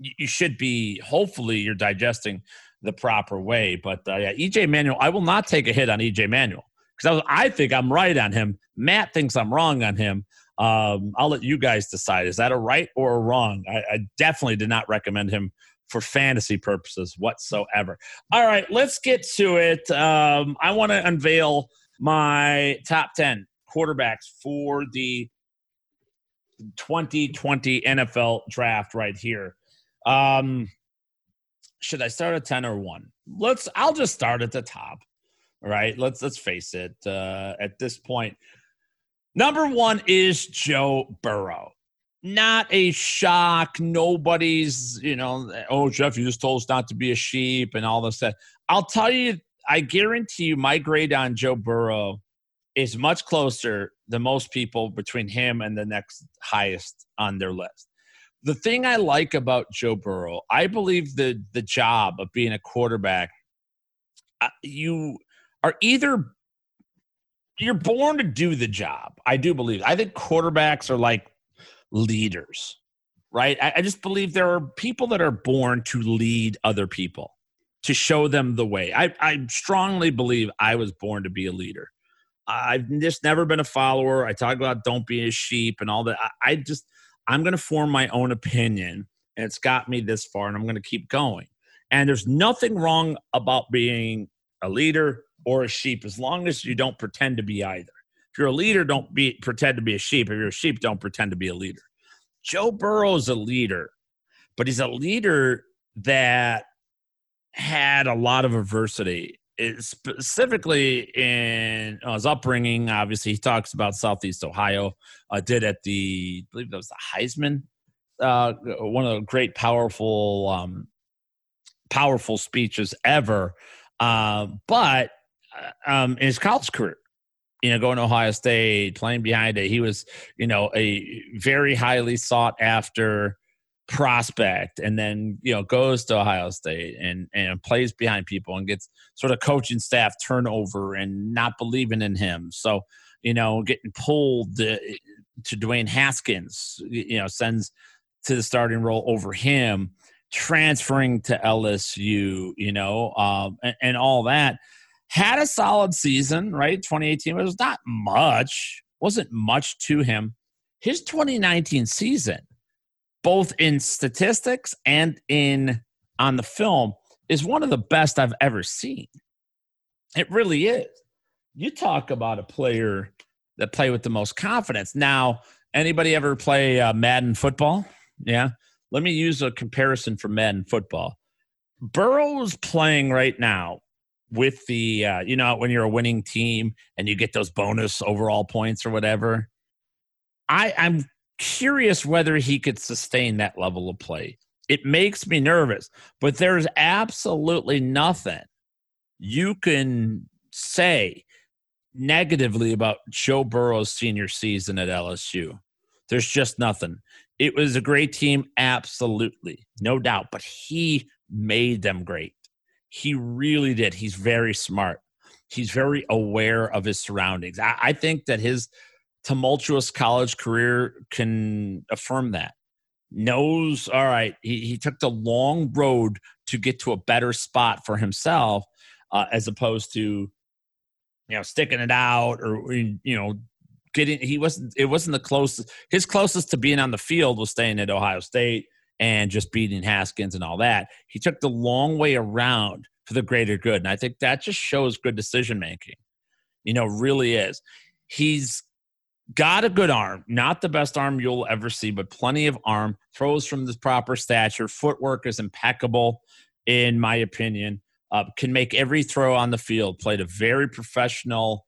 you should be, hopefully you're digesting the proper way. But yeah, EJ Manuel, I will not take a hit on EJ Manuel because I think I'm right on him. Matt thinks I'm wrong on him. I'll let you guys decide. Is that a right or a wrong? I definitely did not recommend him for fantasy purposes whatsoever. All right, let's get to it. I want to unveil my top 10 quarterbacks for the 2020 NFL draft right here. Should I start at 10 or 1? I'll just start at the top. All right, let's face it. At this point, number 1 is Joe Burrow. Not a shock. Nobody's, oh, Jeff, you just told us not to be a sheep and all this stuff. I'll tell you, I guarantee you my grade on Joe Burrow is much closer than most people between him and the next highest on their list. The thing I like about Joe Burrow, I believe the job of being a quarterback, you are either – you're born to do the job. I do believe. I think quarterbacks are like leaders, right? I just believe there are people that are born to lead other people, to show them the way. I strongly believe I was born to be a leader. I've just never been a follower. I talk about don't be a sheep and all that. I'm going to form my own opinion, and it's got me this far, and I'm going to keep going. And there's nothing wrong about being a leader or a sheep as long as you don't pretend to be either. If you're a leader, don't pretend to be a sheep. If you're a sheep, don't pretend to be a leader. Joe Burrow is a leader, but he's a leader that had a lot of adversity. Specifically in his upbringing, obviously, he talks about Southeast Ohio. Did at the, I believe that was the Heisman, one of the great, powerful, powerful speeches ever. But in his college career, going to Ohio State, playing behind it, he was, a very highly sought after prospect, and then goes to Ohio State and plays behind people and gets sort of coaching staff turnover and not believing in him. So getting pulled to Dwayne Haskins, sends to the starting role over him, transferring to LSU, and all that. Had a solid season, right? 2018, but it was not much. Wasn't much to him. His 2019 season, both in statistics and on the film, is one of the best I've ever seen. It really is. You talk about a player that played with the most confidence. Now, anybody ever play Madden football? Yeah. Let me use a comparison for Madden football. Burrow's playing right now with the, when you're a winning team and you get those bonus overall points or whatever. I'm curious whether he could sustain that level of play. It makes me nervous, but there's absolutely nothing you can say negatively about Joe Burrow's senior season at LSU. There's just nothing. It was a great team, absolutely, no doubt, but he made them great. He really did. He's very smart. He's very aware of his surroundings. I think that his tumultuous college career can affirm that. Knows, all right, he took the long road to get to a better spot for himself, as opposed to, sticking it out or, getting, it wasn't the closest. His closest to being on the field was staying at Ohio State and just beating Haskins and all that. He took the long way around for the greater good. And I think that just shows good decision-making, really is. He's got a good arm, not the best arm you'll ever see, but plenty of arm, throws from the proper stature, footwork is impeccable, in my opinion, can make every throw on the field, played a very professional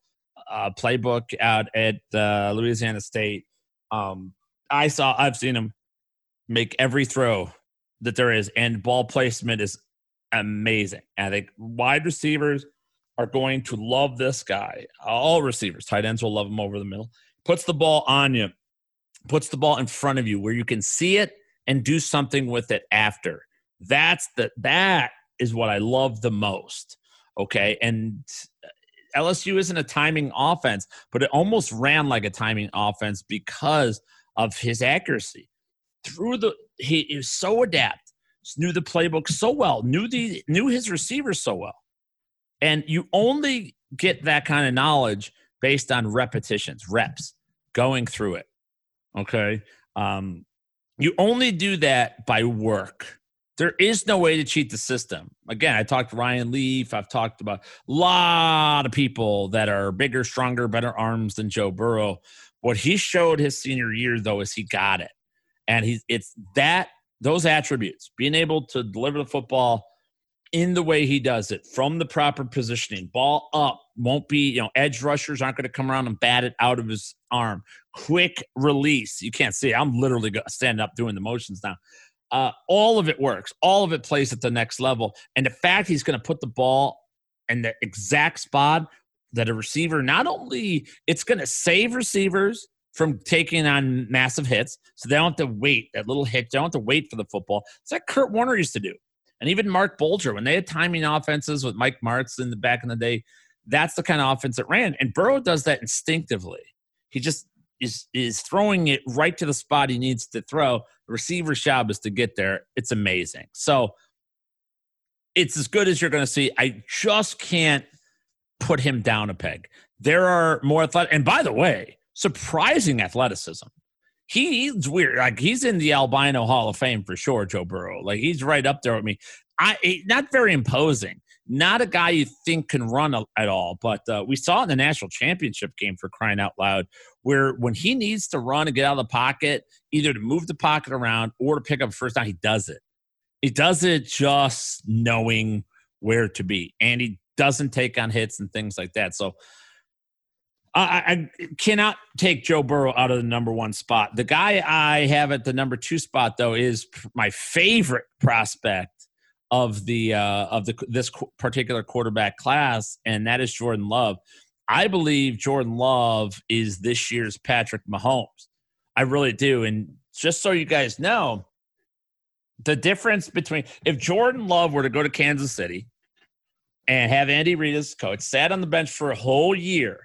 playbook out at Louisiana State. I've seen him make every throw that there is, and ball placement is amazing. I think wide receivers are going to love this guy. All receivers, tight ends will love him over the middle. Puts the ball on you, puts the ball in front of you where you can see it and do something with it after. That is what I love the most, okay? And LSU isn't a timing offense, but it almost ran like a timing offense because of his accuracy. He is so adept, knew the playbook so well, knew his receivers so well. And you only get that kind of knowledge based on repetitions, reps, going through it, okay? You only do that by work. There is no way to cheat the system. Again, I talked to Ryan Leaf. I've talked about a lot of people that are bigger, stronger, better arms than Joe Burrow. What he showed his senior year, though, is he got it. And those attributes, being able to deliver the football in the way he does it, from the proper positioning, ball up, won't be, edge rushers aren't going to come around and bat it out of his arm. Quick release. You can't see it. I'm literally standing up doing the motions now. All of it works. All of it plays at the next level. And the fact he's going to put the ball in the exact spot that a receiver, not only it's going to save receivers from taking on massive hits, so they don't have to wait, that little hit. They don't have to wait for the football. It's like Kurt Warner used to do. And even Mark Bolger, when they had timing offenses with Mike Martz in the back in the day, that's the kind of offense that ran. And Burrow does that instinctively. He just is throwing it right to the spot he needs to throw. The receiver's job is to get there. It's amazing. So it's as good as you're going to see. I just can't put him down a peg. There are more athletic. And by the way, surprising athleticism. he's weird. Like, he's in the albino Hall of Fame for sure, Joe Burrow. Like, he's right up there with me. Not very imposing. Not a guy you think can run at all, but we saw in the national championship game, for crying out loud, where when he needs to run and get out of the pocket, either to move the pocket around or to pick up first down, he does it. He does it just knowing where to be, and he doesn't take on hits and things like that. So I cannot take Joe Burrow out of the number one spot. The guy I have at the number two spot, though, is my favorite prospect of the this particular quarterback class, and that is Jordan Love. I believe Jordan Love is this year's Patrick Mahomes. I really do. And just so you guys know, the difference between if Jordan Love were to go to Kansas City and have Andy Reid as coach, sat on the bench for a whole year,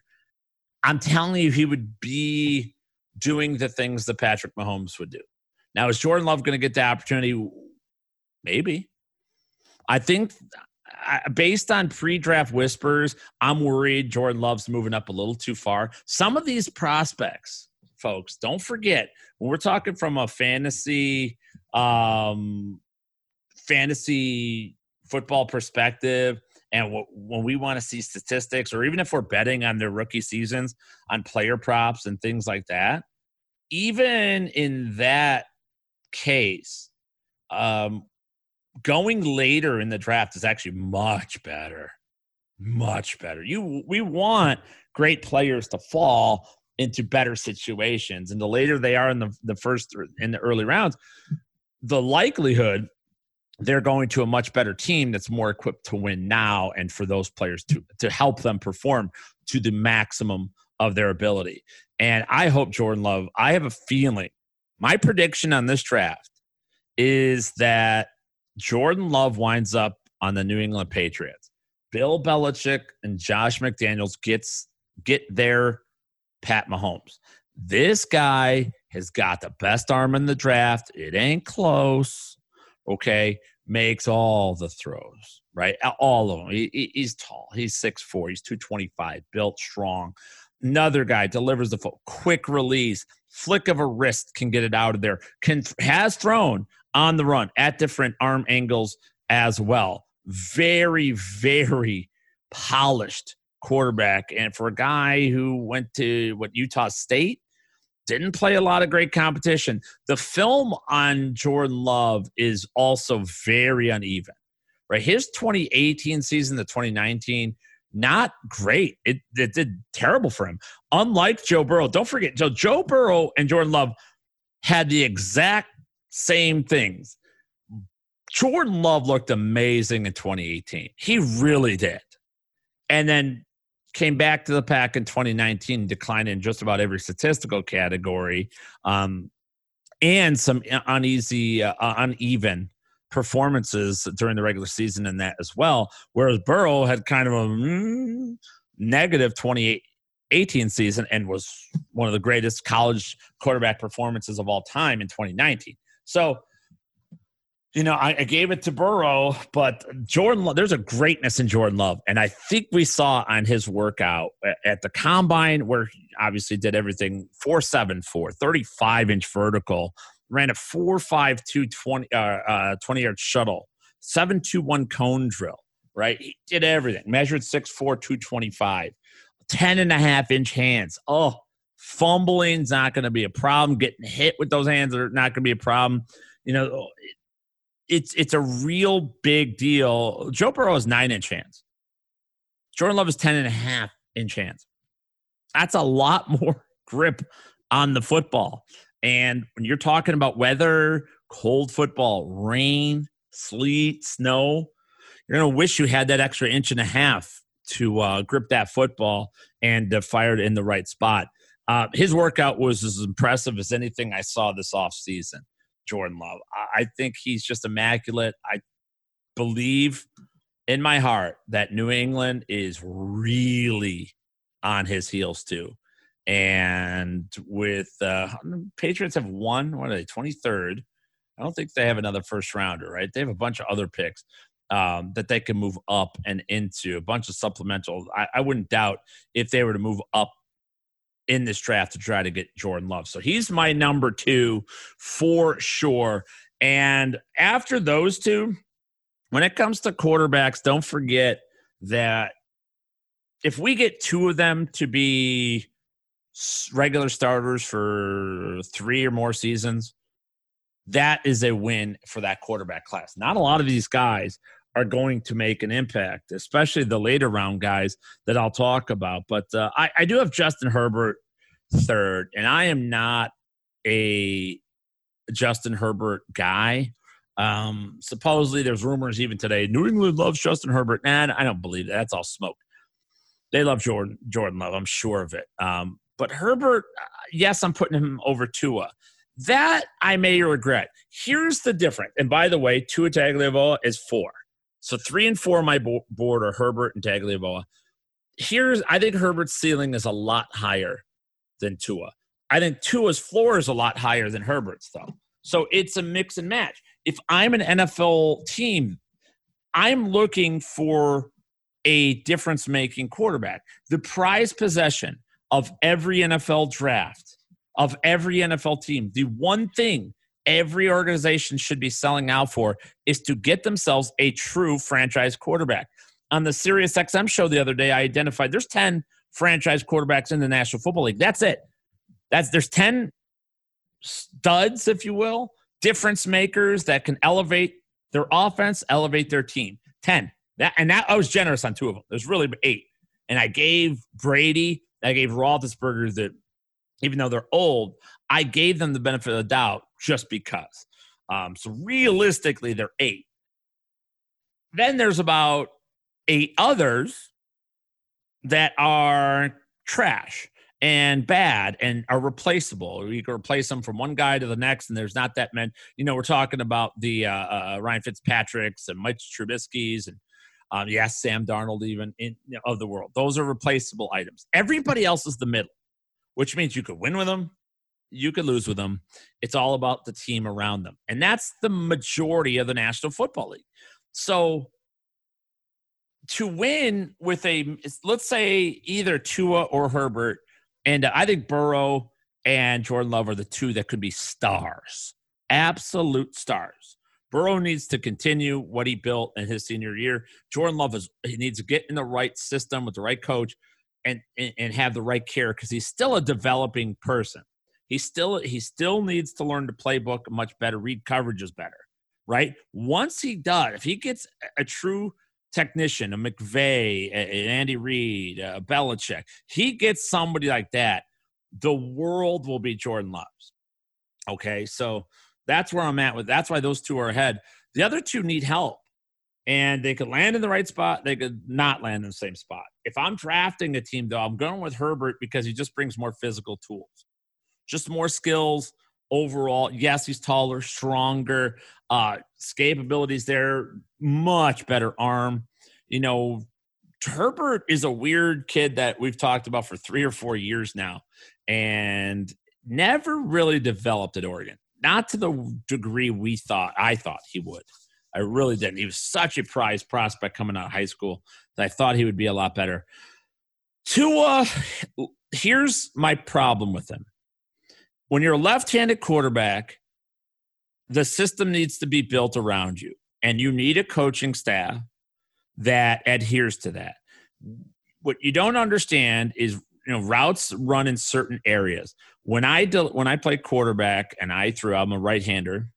I'm telling you, he would be doing the things that Patrick Mahomes would do. Now, is Jordan Love going to get the opportunity? Maybe. I think based on pre-draft whispers, I'm worried Jordan Love's moving up a little too far. Some of these prospects, folks, don't forget, when we're talking from a fantasy football perspective, and when we want to see statistics, or even if we're betting on their rookie seasons, on player props and things like that, even in that case, going later in the draft is actually much better. Much better. We want great players to fall into better situations. And the later they are in the early rounds, the likelihood they're going to a much better team that's more equipped to win now, and for those players to help them perform to the maximum of their ability. And I hope Jordan Love, I have a feeling, my prediction on this draft is that Jordan Love winds up on the New England Patriots. Bill Belichick and Josh McDaniels get their Pat Mahomes. This guy has got the best arm in the draft. It ain't close. Okay, makes all the throws, right? All of them. He's tall. He's 6'4". He's 225, built strong. Another guy delivers the foot. Quick release. Flick of a wrist can get it out of there. Has thrown on the run at different arm angles as well. Very, very polished quarterback. And for a guy who went to Utah State, didn't play a lot of great competition. The film on Jordan Love is also very uneven, right? His 2018 season to 2019, not great. It did terrible for him. Unlike Joe Burrow, don't forget, Joe Burrow and Jordan Love had the exact same things. Jordan Love looked amazing in 2018. He really did. And then came back to the pack in 2019, declined in just about every statistical category, and some uneven performances during the regular season in that as well. Whereas Burrow had kind of a negative 2018 season and was one of the greatest college quarterback performances of all time in 2019. So, I gave it to Burrow, but Jordan Love, there's a greatness in Jordan Love. And I think we saw on his workout at the combine, where he obviously did everything 4.74, 35-inch vertical, ran a 4.52 20-yard shuttle, 7.21 cone drill, right? He did everything. Measured 6'4", 225, 10.5-inch hands. Oh, fumbling's not going to be a problem. Getting hit with those hands are not going to be a problem. It's a real big deal. Joe Burrow has 9-inch hands. Jordan Love is 10.5-inch hands. That's a lot more grip on the football. And when you're talking about weather, cold football, rain, sleet, snow, you're going to wish you had that extra 1.5 inches to grip that football and fire it in the right spot. His workout was as impressive as anything I saw this offseason. Jordan Love. I think he's just immaculate. I believe in my heart that New England is really on his heels too. And with Patriots have won, what are they, 23rd? I don't think they have another first rounder, right? They have a bunch of other picks that they can move up and into, a bunch of supplemental. I wouldn't doubt if they were to move up in this draft to try to get Jordan Love. So he's my number two for sure. And after those two, when it comes to quarterbacks, don't forget that if we get two of them to be regular starters for three or more seasons, that is a win for that quarterback class. Not a lot of these guys are going to make an impact, especially the later round guys that I'll talk about. But I do have Justin Herbert third, and I am not a Justin Herbert guy. Supposedly there's rumors even today, New England loves Justin Herbert. And I don't believe that. That's all smoke. They love Jordan Love. I'm sure of it. But Herbert, yes, I'm putting him over Tua. That I may regret. Here's the difference. And by the way, Tua Tagovailoa is 4. So 3 and 4 on my board are Herbert and Tagovailoa. I think Herbert's ceiling is a lot higher than Tua. I think Tua's floor is a lot higher than Herbert's, though. So it's a mix and match. If I'm an NFL team, I'm looking for a difference-making quarterback. The prized possession of every NFL draft, of every NFL team, the one thing every organization should be selling out for is to get themselves a true franchise quarterback. On the SiriusXM show the other day, I identified there's 10 franchise quarterbacks in the National Football League. That's it. There's 10 studs, if you will, difference makers that can elevate their offense, elevate their team. 10. That I was generous on 2 of them. There's really 8. And I gave Brady, I gave Roethlisberger that, even though they're old, I gave them the benefit of the doubt just because. So realistically, they're 8. Then there's about 8 others that are trash and bad and are replaceable. You can replace them from one guy to the next, and there's not that many. You know, we're talking about the Ryan Fitzpatrick's and Mitch Trubisky's and, Sam Darnold even, of the world. Those are replaceable items. Everybody else is the middle, which means you could win with them, you could lose with them. It's all about the team around them. And that's the majority of the National Football League. So to win with let's say either Tua or Herbert, and I think Burrow and Jordan Love are the two that could be stars, absolute stars. Burrow needs to continue what he built in his senior year. Jordan Love, he needs to get in the right system with the right coach and have the right care, because he's still a developing person. He still needs to learn the playbook much better, read coverages better, right? Once he does, if he gets a true technician, a McVay, an Andy Reid, a Belichick, he gets somebody like that, the world will be Jordan Love's. Okay, so that's where I'm at with. That's why those 2 are ahead. The other 2 need help. And they could land in the right spot. They could not land in the same spot. If I'm drafting a team, though, I'm going with Herbert because he just brings more physical tools, just more skills overall. Yes, he's taller, stronger, escapability's there, much better arm. You know, Herbert is a weird kid that we've talked about for 3 or 4 years now and never really developed at Oregon. Not to the degree I thought he would. I really didn't. He was such a prized prospect coming out of high school that I thought he would be a lot better. Tua, here's my problem with him. When you're a left-handed quarterback, the system needs to be built around you, and you need a coaching staff that adheres to that. What you don't understand is, routes run in certain areas. When I played quarterback and I'm a right-hander,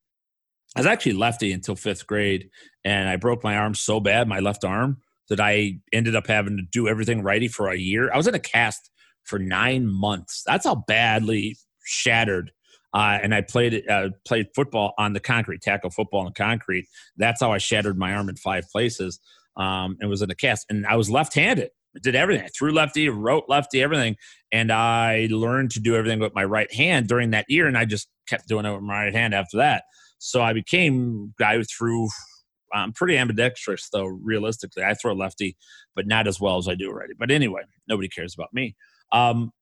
I was actually lefty until 5th grade, and I broke my arm so bad, my left arm, that I ended up having to do everything righty for a year. I was in a cast for 9 months. That's how badly shattered. And I played football on the concrete, tackle football on the concrete. That's how I shattered my arm in 5 places and was in a cast. And I was left-handed. I did everything. I threw lefty, wrote lefty, everything. And I learned to do everything with my right hand during that year, and I just kept doing it with my right hand after that. So I became guy who threw pretty ambidextrous, though, realistically. I throw lefty, but not as well as I do already. But anyway, nobody cares about me.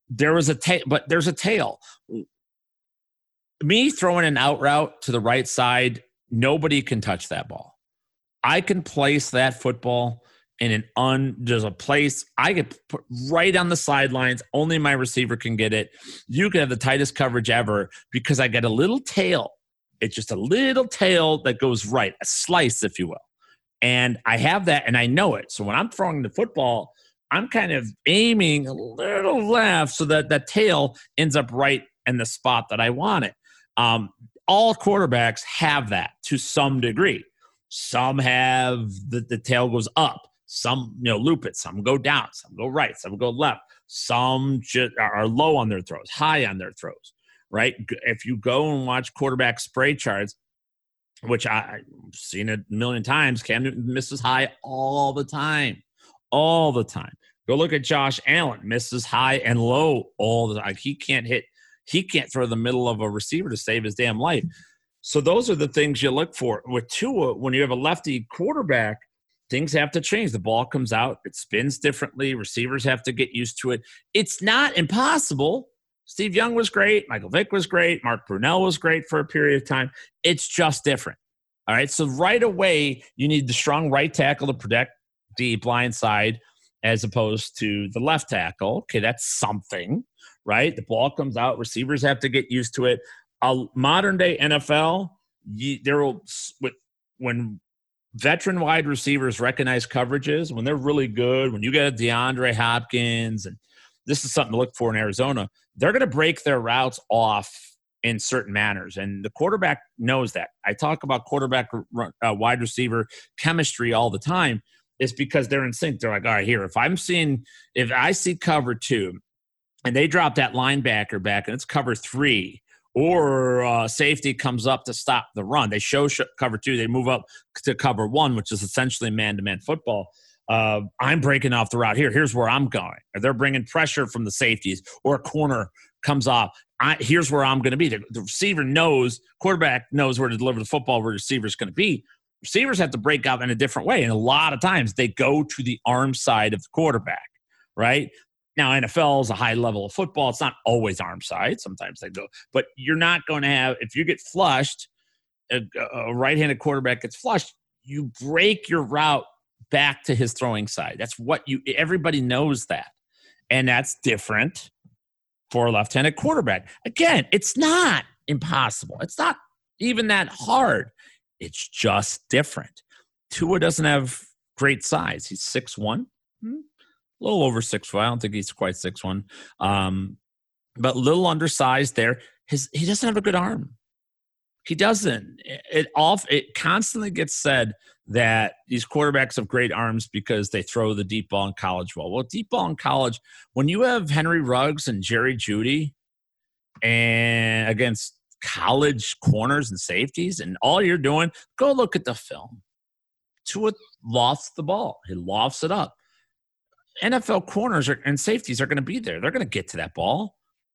There's a tail. Me throwing an out route to the right side, nobody can touch that ball. I can place that football There's a place I could put right on the sidelines. Only my receiver can get it. You could have the tightest coverage ever because I got a little tail. It's just a little tail that goes right, a slice, if you will. And I have that, and I know it. So when I'm throwing the football, I'm kind of aiming a little left so that that tail ends up right in the spot that I want it. All quarterbacks have that to some degree. Some have the tail goes up. Some, loop it. Some go down. Some go right. Some go left. Some just are low on their throws, high on their throws, right? If you go and watch quarterback spray charts, which I've seen a million times, Cam Newton misses high all the time. All the time. Go look at Josh Allen. Misses high and low all the time. He can't hit. He can't throw the middle of a receiver to save his damn life. So those are the things you look for. With Tua, when you have a lefty quarterback, things have to change. The ball comes out. It spins differently. Receivers have to get used to it. It's not impossible. Steve Young was great. Michael Vick was great. Mark Brunell was great for a period of time. It's just different. All right, so right away, you need the strong right tackle to protect the blind side as opposed to the left tackle. Okay, that's something, right? The ball comes out. Receivers have to get used to it. A modern-day NFL, when veteran wide receivers recognize coverages, when they're really good, when you get DeAndre Hopkins, and this is something to look for in Arizona, they're going to break their routes off in certain manners, and the quarterback knows that. I talk about quarterback wide receiver chemistry all the time. It's because they're in sync. They're like, all right, here, if I see cover two, and they drop that linebacker back, and it's cover three, or safety comes up to stop the run. They show cover two. They move up to cover one, which is essentially man-to-man football. I'm breaking off the route here. Here's where I'm going. Or they're bringing pressure from the safeties, or a corner comes off. Here's where I'm going to be. The receiver knows, quarterback knows where to deliver the football, where the receiver's going to be. Receivers have to break out in a different way, and a lot of times they go to the arm side of the quarterback, right? Now, NFL is a high level of football. It's not always arm side. Sometimes they go. But you're not going to have – if you get flushed, a right-handed quarterback gets flushed, you break your route back to his throwing side. That's what you – everybody knows that. And that's different for a left-handed quarterback. Again, it's not impossible. It's not even that hard. It's just different. Tua doesn't have great size. He's 6'1". A little over 6'1". I don't think he's quite 6'1". But a little undersized there. He doesn't have a good arm. He doesn't. It constantly gets said that these quarterbacks have great arms because they throw the deep ball in college well. Well, deep ball in college, when you have Henry Ruggs and Jerry Jeudy and against college corners and safeties, and all you're doing, go look at the film. Tua lofts the ball. He lofts it up. NFL corners and safeties are going to be there. They're going to get to that ball.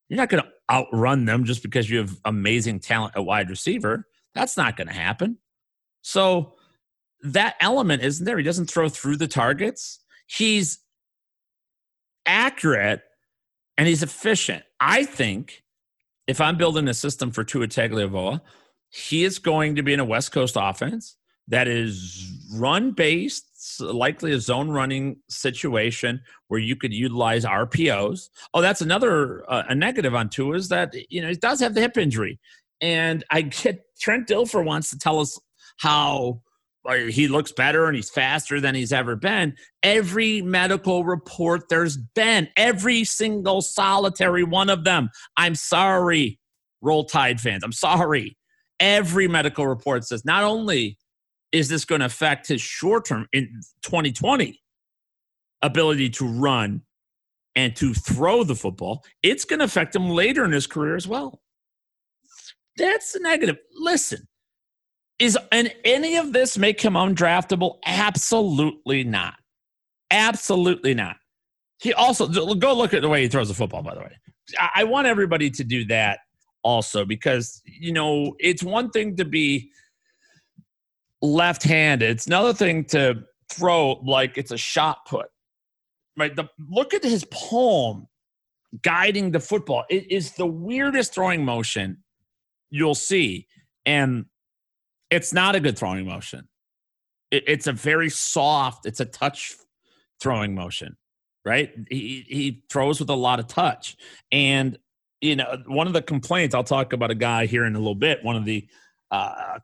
You're not going to outrun them just because you have amazing talent at wide receiver. That's not going to happen. So that element isn't there. He doesn't throw through the targets. He's accurate, and he's efficient. I think if I'm building a system for Tua Tagovailoa, he is going to be in a West Coast offense that is run-based, likely a zone running situation where you could utilize RPOs. Oh, that's another a negative on Tua is that, he does have the hip injury. And I get Trent Dilfer wants to tell us how he looks better and he's faster than he's ever been. Every medical report there's been, every single solitary one of them. I'm sorry, Roll Tide fans. I'm sorry. Every medical report says not only is this going to affect his short-term in 2020 ability to run and to throw the football? It's going to affect him later in his career as well. That's a negative. Listen, and any of this make him undraftable? Absolutely not. Absolutely not. He also, go look at the way he throws the football, by the way. I want everybody to do that also because, it's one thing to be left-handed. It's another thing to throw like it's a shot put, right? Look at his palm guiding the football. It is the weirdest throwing motion you'll see, and it's not a good throwing motion. It's a very soft. It's a touch throwing motion, right? He throws with a lot of touch. And, you know, one of the complaints, I'll talk about a guy here in a little bit, one of the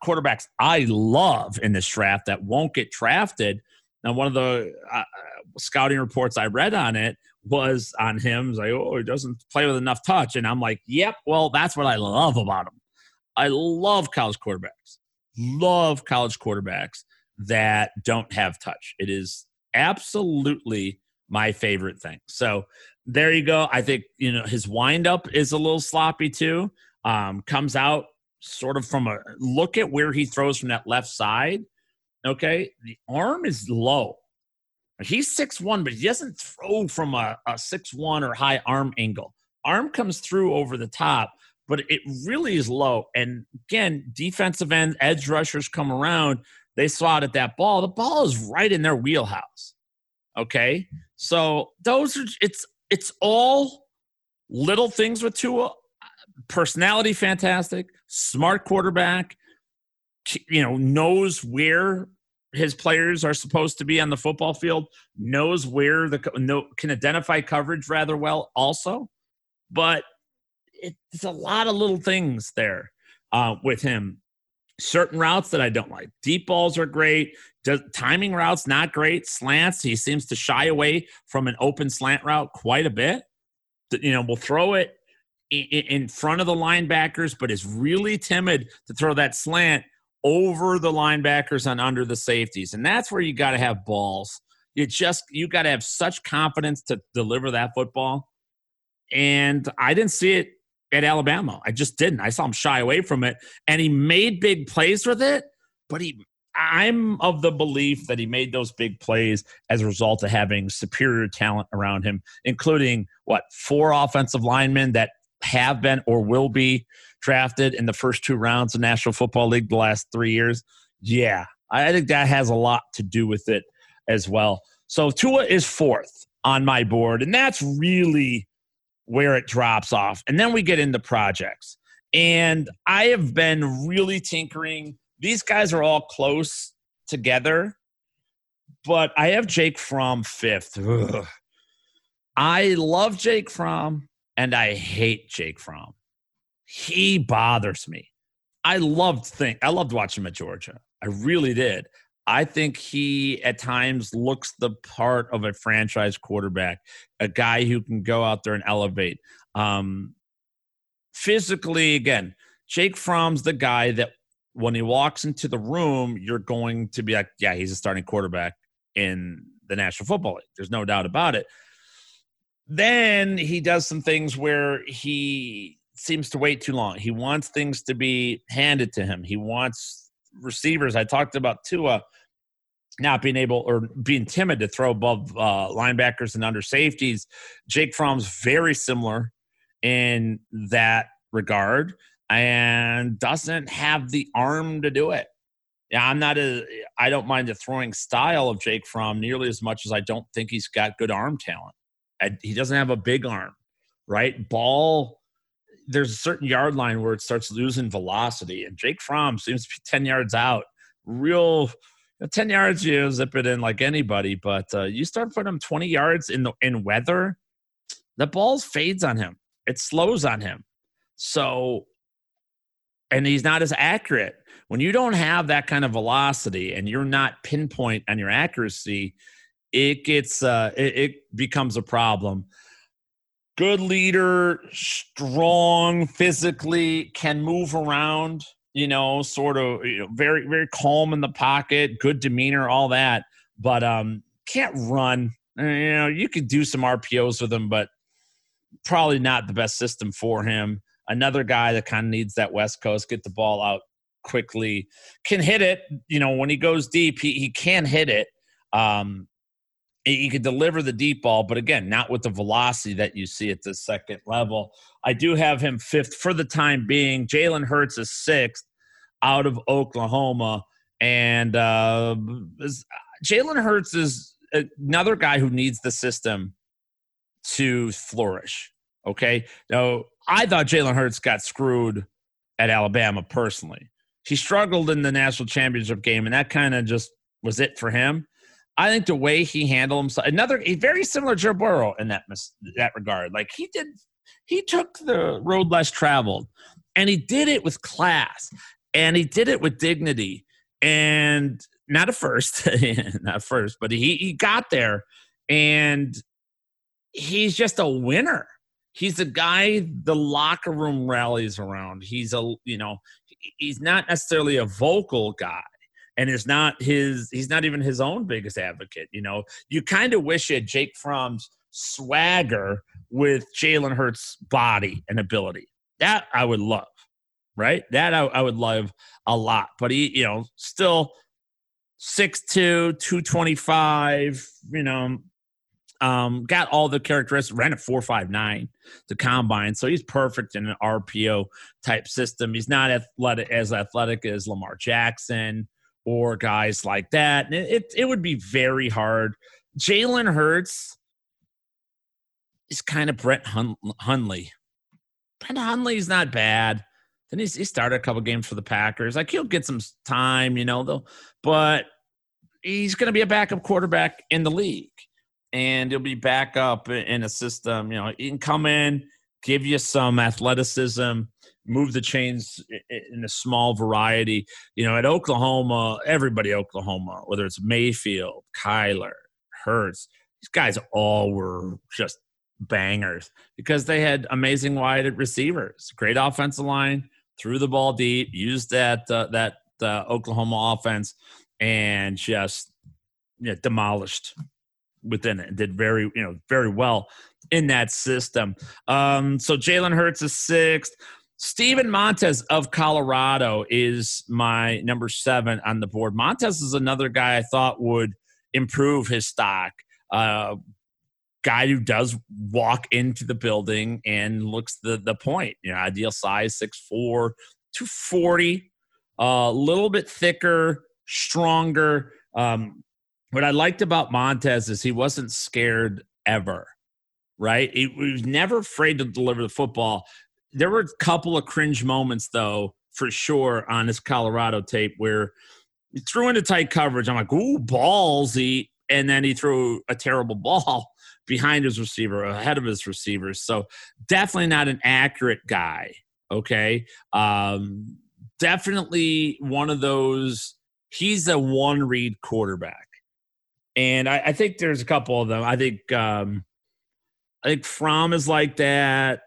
quarterbacks I love in this draft that won't get drafted. Now, one of the scouting reports I read on it was on him. It's like, oh, he doesn't play with enough touch. And I'm like, yep, well, that's what I love about him. I love college quarterbacks. Love college quarterbacks that don't have touch. It is absolutely my favorite thing. So there you go. I think, you know, his windup is a little sloppy too. Comes out sort of from a look at where he throws from that left side. Okay. The arm is low. He's 6'1", but he doesn't throw from a 6'1" or high arm angle. Arm comes through over the top, but it really is low. And again, defensive end, edge rushers come around. They swat at that ball. The ball is right in their wheelhouse. Okay. So those are, it's all little things with Tua. Personality, fantastic, smart quarterback, you know, knows where his players are supposed to be on the football field, knows where can identify coverage rather well also. But it's a lot of little things there with him. Certain routes that I don't like. Deep balls are great. Timing routes, not great. Slants, he seems to shy away from an open slant route quite a bit. You know, we'll throw it in front of the linebackers, but is really timid to throw that slant over the linebackers and under the safeties. And that's where you got to have balls. You got to have such confidence to deliver that football. And I didn't see it at Alabama. I just didn't. I saw him shy away from it, and he made big plays with it, but I'm of the belief that he made those big plays as a result of having superior talent around him, including four offensive linemen that have been or will be drafted in the first two rounds of National Football League the last 3 years. Yeah, I think that has a lot to do with it as well. So Tua is fourth on my board, and that's really where it drops off. And then we get into projects. And I have been really tinkering. These guys are all close together, but I have Jake Fromm fifth. Ugh. I love Jake Fromm. And I hate Jake Fromm. He bothers me. I loved watching him at Georgia. I really did. I think he, at times, looks the part of a franchise quarterback, a guy who can go out there and elevate. Physically, again, Jake Fromm's the guy that when he walks into the room, you're going to be like, yeah, he's a starting quarterback in the National Football League. There's no doubt about it. Then he does some things where he seems to wait too long. He wants things to be handed to him. He wants receivers. I talked about Tua not being able or being timid to throw above linebackers and under safeties. Jake Fromm's very similar in that regard and doesn't have the arm to do it. Yeah, I don't mind the throwing style of Jake Fromm nearly as much as I don't think he's got good arm talent. He doesn't have a big arm, right? Ball, there's a certain yard line where it starts losing velocity, and Jake Fromm seems to be 10 yards out. 10 yards, you zip it in like anybody, but you start putting him 20 yards in weather, the ball fades on him. It slows on him. So, and he's not as accurate. When you don't have that kind of velocity and you're not pinpoint on your accuracy, it gets, it becomes a problem. Good leader, strong physically, can move around, you know, sort of, you know, very, very calm in the pocket, good demeanor, all that. But can't run. You know, you could do some RPOs with him, but probably not the best system for him. Another guy that kind of needs that West Coast, get the ball out quickly, can hit it. You know, when he goes deep, he can hit it. He could deliver the deep ball, but again, not with the velocity that you see at the second level. I do have him fifth for the time being. Jalen Hurts is sixth out of Oklahoma. And Jalen Hurts is another guy who needs the system to flourish. Okay. Now, I thought Jalen Hurts got screwed at Alabama personally. He struggled in the national championship game, and that kind of just was it for him. I think the way he handled himself, very similar to Joe Burrow in that regard. Like he took the road less traveled, and he did it with class, and he did it with dignity, and but he got there, and he's just a winner. He's a guy the locker room rallies around. He's not necessarily a vocal guy. And he's not even his own biggest advocate. You kind of wish you had Jake Fromm's swagger with Jalen Hurts' body and ability. That I would love, right? That I would love a lot. But he, still 6'2", 225, got all the characteristics, ran a 4.59 to combine. So he's perfect in an RPO type system. He's not as athletic as Lamar Jackson or guys like that. And it would be very hard. Jalen Hurts is kind of Brett Hundley. Brett Hundley's not bad. Then he started a couple games for the Packers. Like, he'll get some time, though. But he's going to be a backup quarterback in the league. And he'll be back up in a system. He can come in, give you some athleticism, move the chains in a small variety. At Oklahoma, everybody at Oklahoma, whether it's Mayfield, Kyler, Hurts, these guys all were just bangers because they had amazing wide receivers, great offensive line, threw the ball deep, used that Oklahoma offense, and just demolished within it and did very, very well in that system. So Jalen Hurts is sixth. Steven Montez of Colorado is my number 7 on the board. Montez is another guy I thought would improve his stock. Guy who does walk into the building and looks the point. Ideal size, 6'4", 240, a little bit thicker, stronger. What I liked about Montez is he wasn't scared ever, right? He was never afraid to deliver the football. There were a couple of cringe moments, though, for sure, on his Colorado tape where he threw into tight coverage. I'm like, ooh, ballsy. And then he threw a terrible ball behind his receiver, ahead of his receivers. So definitely not an accurate guy, okay? Definitely one of those – he's a one-read quarterback. And I think there's a couple of them. I think Fromm is like that.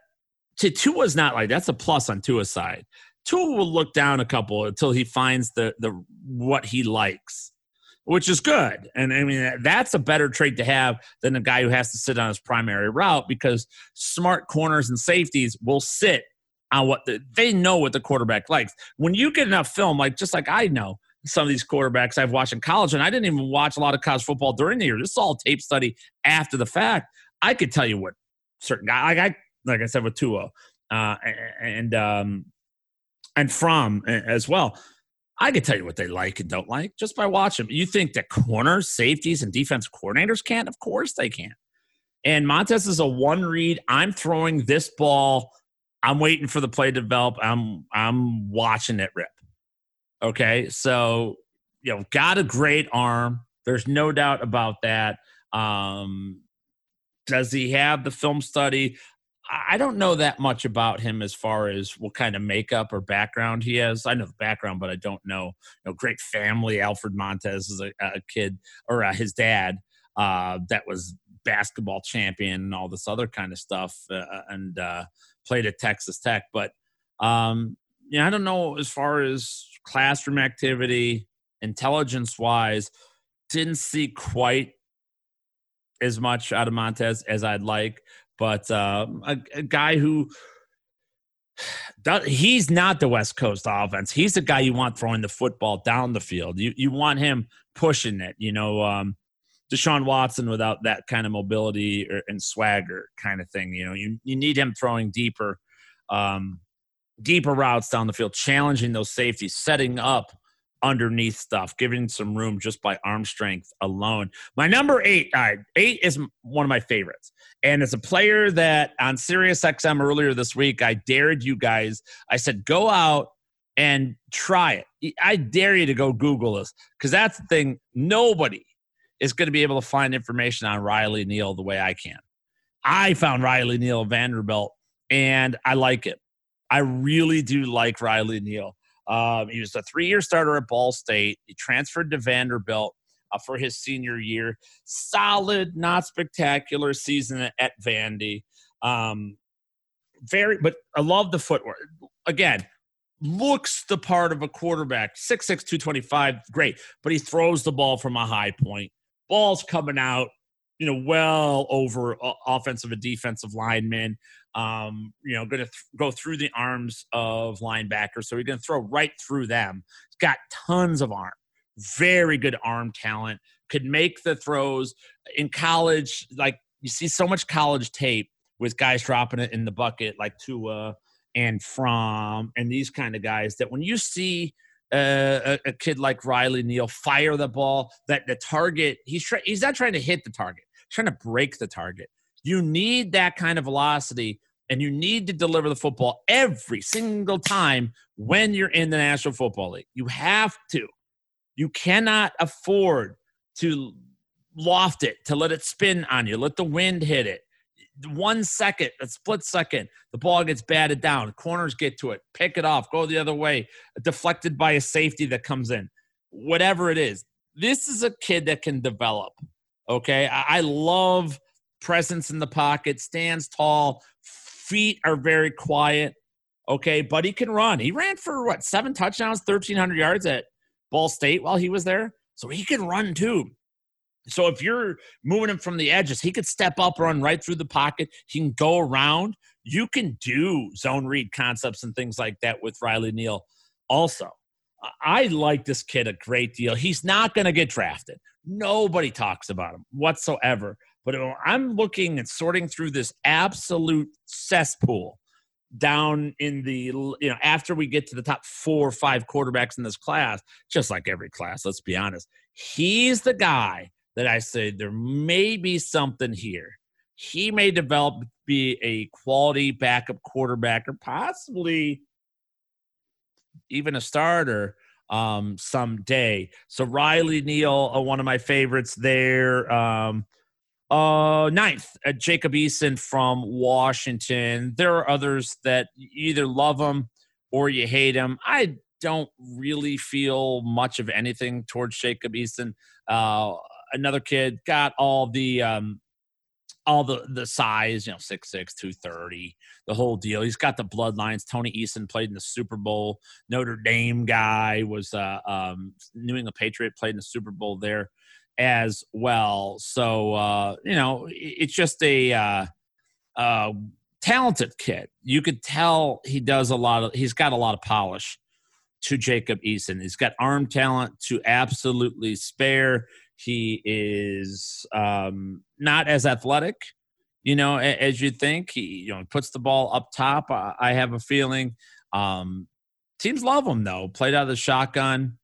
Tua's not like that's a plus on Tua's side. Tua will look down a couple until he finds the what he likes, which is good. And I mean that's a better trait to have than a guy who has to sit on his primary route because smart corners and safeties will sit on what they know what the quarterback likes. When you get enough film, just like I know some of these quarterbacks I've watched in college, and I didn't even watch a lot of college football during the year. This is all tape study after the fact. I could tell you what certain guy like I said, with Tua and Fromm as well. I can tell you what they like and don't like just by watching them. You think that corners, safeties, and defense coordinators can't? Of course they can. And Montez is a one-read, I'm throwing this ball, I'm waiting for the play to develop, I'm watching it rip. Okay, so, got a great arm. There's no doubt about that. Does he have the film study? I don't know that much about him as far as what kind of makeup or background he has. I know the background, but I don't know. Great family. Alfred Montez is a kid, or his dad, that was basketball champion and all this other kind of stuff, and played at Texas Tech. But I don't know as far as classroom activity, intelligence-wise, didn't see quite as much out of Montez as I'd like. But a guy who he's not the West Coast offense. He's the guy you want throwing the football down the field. You want him pushing it. Deshaun Watson without that kind of mobility and swagger kind of thing. You need him throwing deeper routes down the field, challenging those safeties, setting up underneath stuff, giving some room just by arm strength alone. My number 8, eight is one of my favorites. And it's a player that on SiriusXM earlier this week, I dared you guys. I said, go out and try it. I dare you to go Google this because that's the thing. Nobody is going to be able to find information on Riley Neal the way I can. I found Riley Neal at Vanderbilt, and I like it. I really do like Riley Neal. He was a 3-year starter at Ball State. He transferred to Vanderbilt for his senior year. Solid, not spectacular season at Vandy. But I love the footwork. Again, looks the part of a quarterback. 6'6", 225, great. But he throws the ball from a high point. Ball's coming out, well over offensive and defensive linemen. Going to go through the arms of linebackers. So he's going to throw right through them. He's got tons of arm. Very good arm talent. Could make the throws. In college, you see so much college tape with guys dropping it in the bucket like Tua and Fromm and these kind of guys, that when you see a kid like Riley Neal fire the ball, that the target, he's not trying to hit the target. He's trying to break the target. You need that kind of velocity, and you need to deliver the football every single time when you're in the National Football League. You have to. You cannot afford to loft it, to let it spin on you, let the wind hit it. 1 second, a split second, the ball gets batted down. Corners get to it, pick it off, go the other way, deflected by a safety that comes in. Whatever it is, this is a kid that can develop, okay? I love presence in the pocket, stands tall, feet are very quiet, okay? But he can run. He ran for, 7 touchdowns, 1,300 yards at Ball State while he was there? So he can run too. So if you're moving him from the edges, he could step up, run right through the pocket. He can go around. You can do zone read concepts and things like that with Riley Neal also. I like this kid a great deal. He's not going to get drafted. Nobody talks about him whatsoever. But I'm looking and sorting through this absolute cesspool down in the, after we get to the top 4 or 5 quarterbacks in this class, just like every class, let's be honest. He's the guy that I say there may be something here. He may develop, be a quality backup quarterback, or possibly even a starter someday. So Riley Neal, one of my favorites there. 9th, Jacob Eason from Washington. There are others that you either love him or you hate him. I don't really feel much of anything towards Jacob Eason. Another kid, got all the size, 6'6", 230, the whole deal. He's got the bloodlines. Tony Eason played in the Super Bowl. Notre Dame guy was New England Patriot, played in the Super Bowl there as well. So, it's just a talented kid. You could tell he's got a lot of polish to Jacob Eason. He's got arm talent to absolutely spare. He is not as athletic, as you think. He, puts the ball up top. I have a feeling teams love him, though. Played out of the shotgun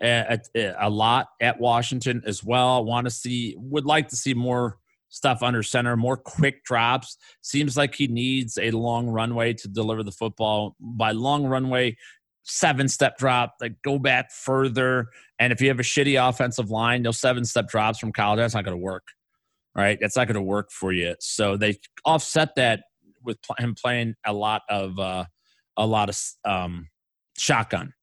a lot at Washington as well. Would like to see more stuff under center, more quick drops. Seems like he needs a long runway to deliver the football. By long runway, 7-step drop, go back further. And if you have a shitty offensive line, those 7-step drops from college, that's not going to work, right? That's not going to work for you. So they offset that with him playing a lot of shotgun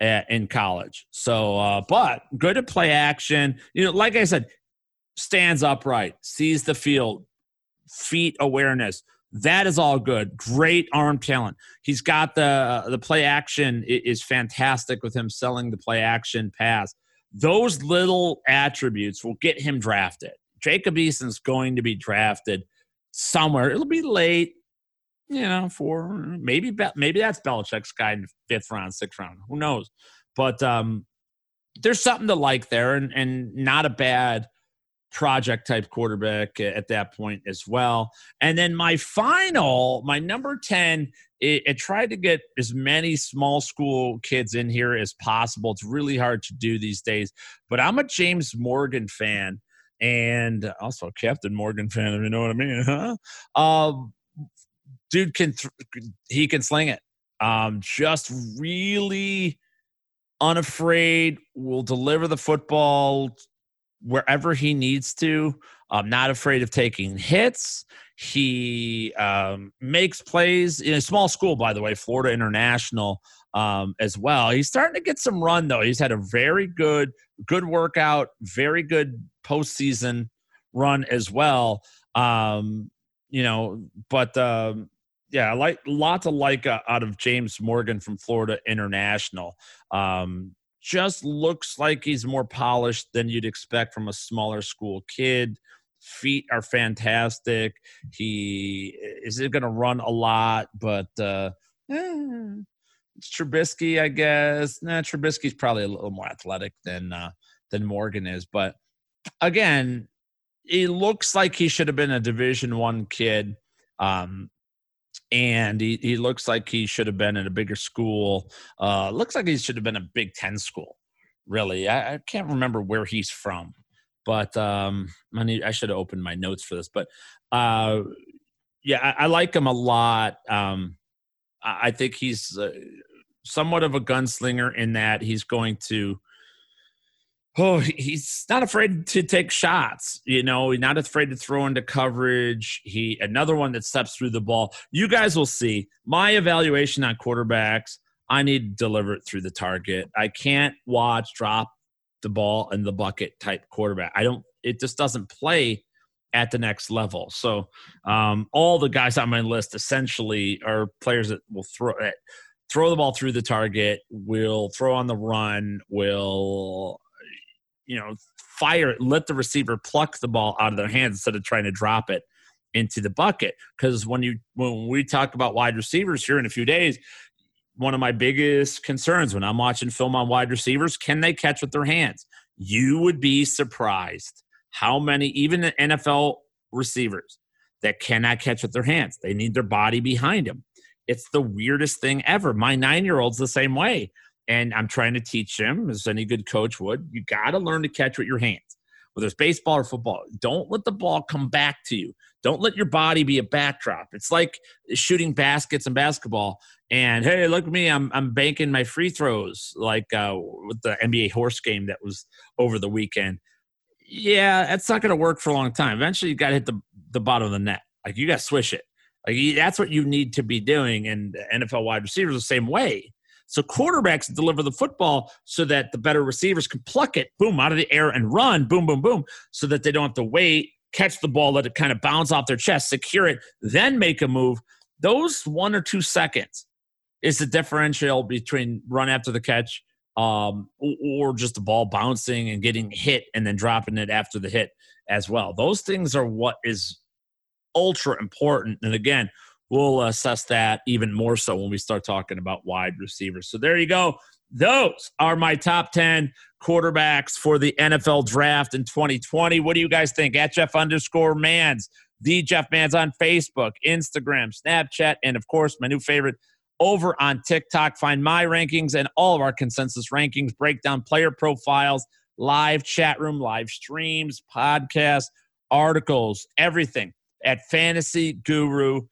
in college. So, but good at play action. Like I said, stands upright, sees the field, feet awareness. That is all good. Great arm talent. He's got the play action is fantastic with him selling the play action pass. Those little attributes will get him drafted. Jacob Eason's going to be drafted somewhere. It'll be late, maybe that's Belichick's guy in the 5th round, 6th round. Who knows? But there's something to like there, and not a bad project type quarterback at that point as well. And then my number 10, it tried to get as many small school kids in here as possible. It's really hard to do these days, but I'm a James Morgan fan and also a Captain Morgan fan, if you know what I mean, huh? Dude he can sling it. Just really unafraid, will deliver the football wherever he needs to. I'm not afraid of taking hits. He makes plays in a small school, by the way, Florida International as well. He's starting to get some run, though. He's had a very good workout, very good postseason run as well. I like a lot to like out of James Morgan from Florida International. Just looks like he's more polished than you'd expect from a smaller school kid. Feet are fantastic. He isn't going to run a lot, but it's Trubisky, I guess. Trubisky's probably a little more athletic than Morgan is. But again, he looks like he should have been a Division I kid. And he looks like he should have been in a bigger school. Looks like he should have been a Big Ten school, really. I can't remember where he's from, but I should have opened my notes for this. But, I like him a lot. I think he's somewhat of a gunslinger in that he's going to – he's not afraid to take shots. You know, he's not afraid to throw into coverage. Another one that steps through the ball. You guys will see. My evaluation on quarterbacks, I need to deliver it through the target. I can't watch drop the ball in the bucket type quarterback. It just doesn't play at the next level. So all the guys on my list essentially are players that will throw the ball through the target, will throw on the run, will, fire, let the receiver pluck the ball out of their hands instead of trying to drop it into the bucket. Because when we talk about wide receivers here in a few days, one of my biggest concerns when I'm watching film on wide receivers, can they catch with their hands? You would be surprised how many, even the NFL receivers, that cannot catch with their hands. They need their body behind them. It's the weirdest thing ever. My 9-year-old's the same way. And I'm trying to teach him, as any good coach would, you got to learn to catch with your hands, whether it's baseball or football. Don't let the ball come back to you. Don't let your body be a backdrop. It's like shooting baskets in basketball. And, hey, look at me, I'm banking my free throws, like with the NBA horse game that was over the weekend. Yeah, that's not going to work for a long time. Eventually, you got to hit the bottom of the net. Like, you got to swish it. Like, that's what you need to be doing. And NFL wide receivers are the same way. So quarterbacks deliver the football so that the better receivers can pluck it, boom, out of the air and run, boom, boom, boom, so that they don't have to wait, catch the ball, let it kind of bounce off their chest, secure it, then make a move. Those 1 or 2 seconds is the differential between run after the catch or just the ball bouncing and getting hit and then dropping it after the hit as well. Those things are what is ultra important. And again, we'll assess that even more so when we start talking about wide receivers. So there you go. Those are my top 10 quarterbacks for the NFL draft in 2020. What do you guys think? At @Jeff_Manz, the Jeff Manz on Facebook, Instagram, Snapchat, and, of course, my new favorite over on TikTok. Find my rankings and all of our consensus rankings, breakdown, player profiles, live chat room, live streams, podcasts, articles, everything at fantasyguru.com.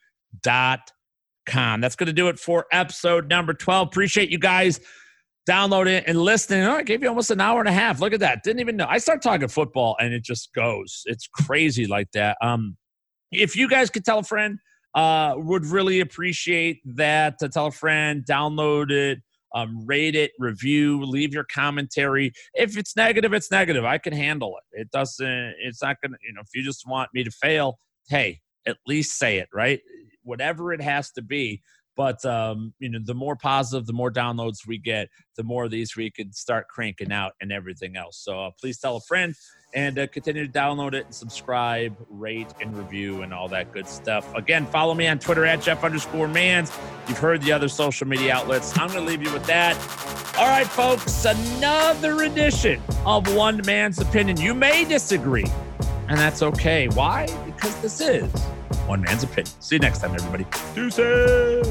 That's going to do it for episode number 12. Appreciate you guys downloading and listening. I gave you almost an hour and a half. Look at that. Didn't even know. I start talking football and it just goes. It's crazy like that. If you guys could tell a friend, would really appreciate that. To tell a friend, download it, rate it, review, leave your commentary. If it's negative, it's negative. I can handle it. It's not going to, if you just want me to fail, hey, at least say it, right? Whatever it has to be. But, the more positive, the more downloads we get, the more of these we can start cranking out and everything else. So please tell a friend and continue to download it and subscribe, rate, and review and all that good stuff. Again, follow me on Twitter at @Jeff_Manz. You've heard the other social media outlets. I'm going to leave you with that. All right, folks, another edition of One Man's Opinion. You may disagree, and that's okay. Why? Because this is One Man's Opinion. See you next time, everybody. Deuces.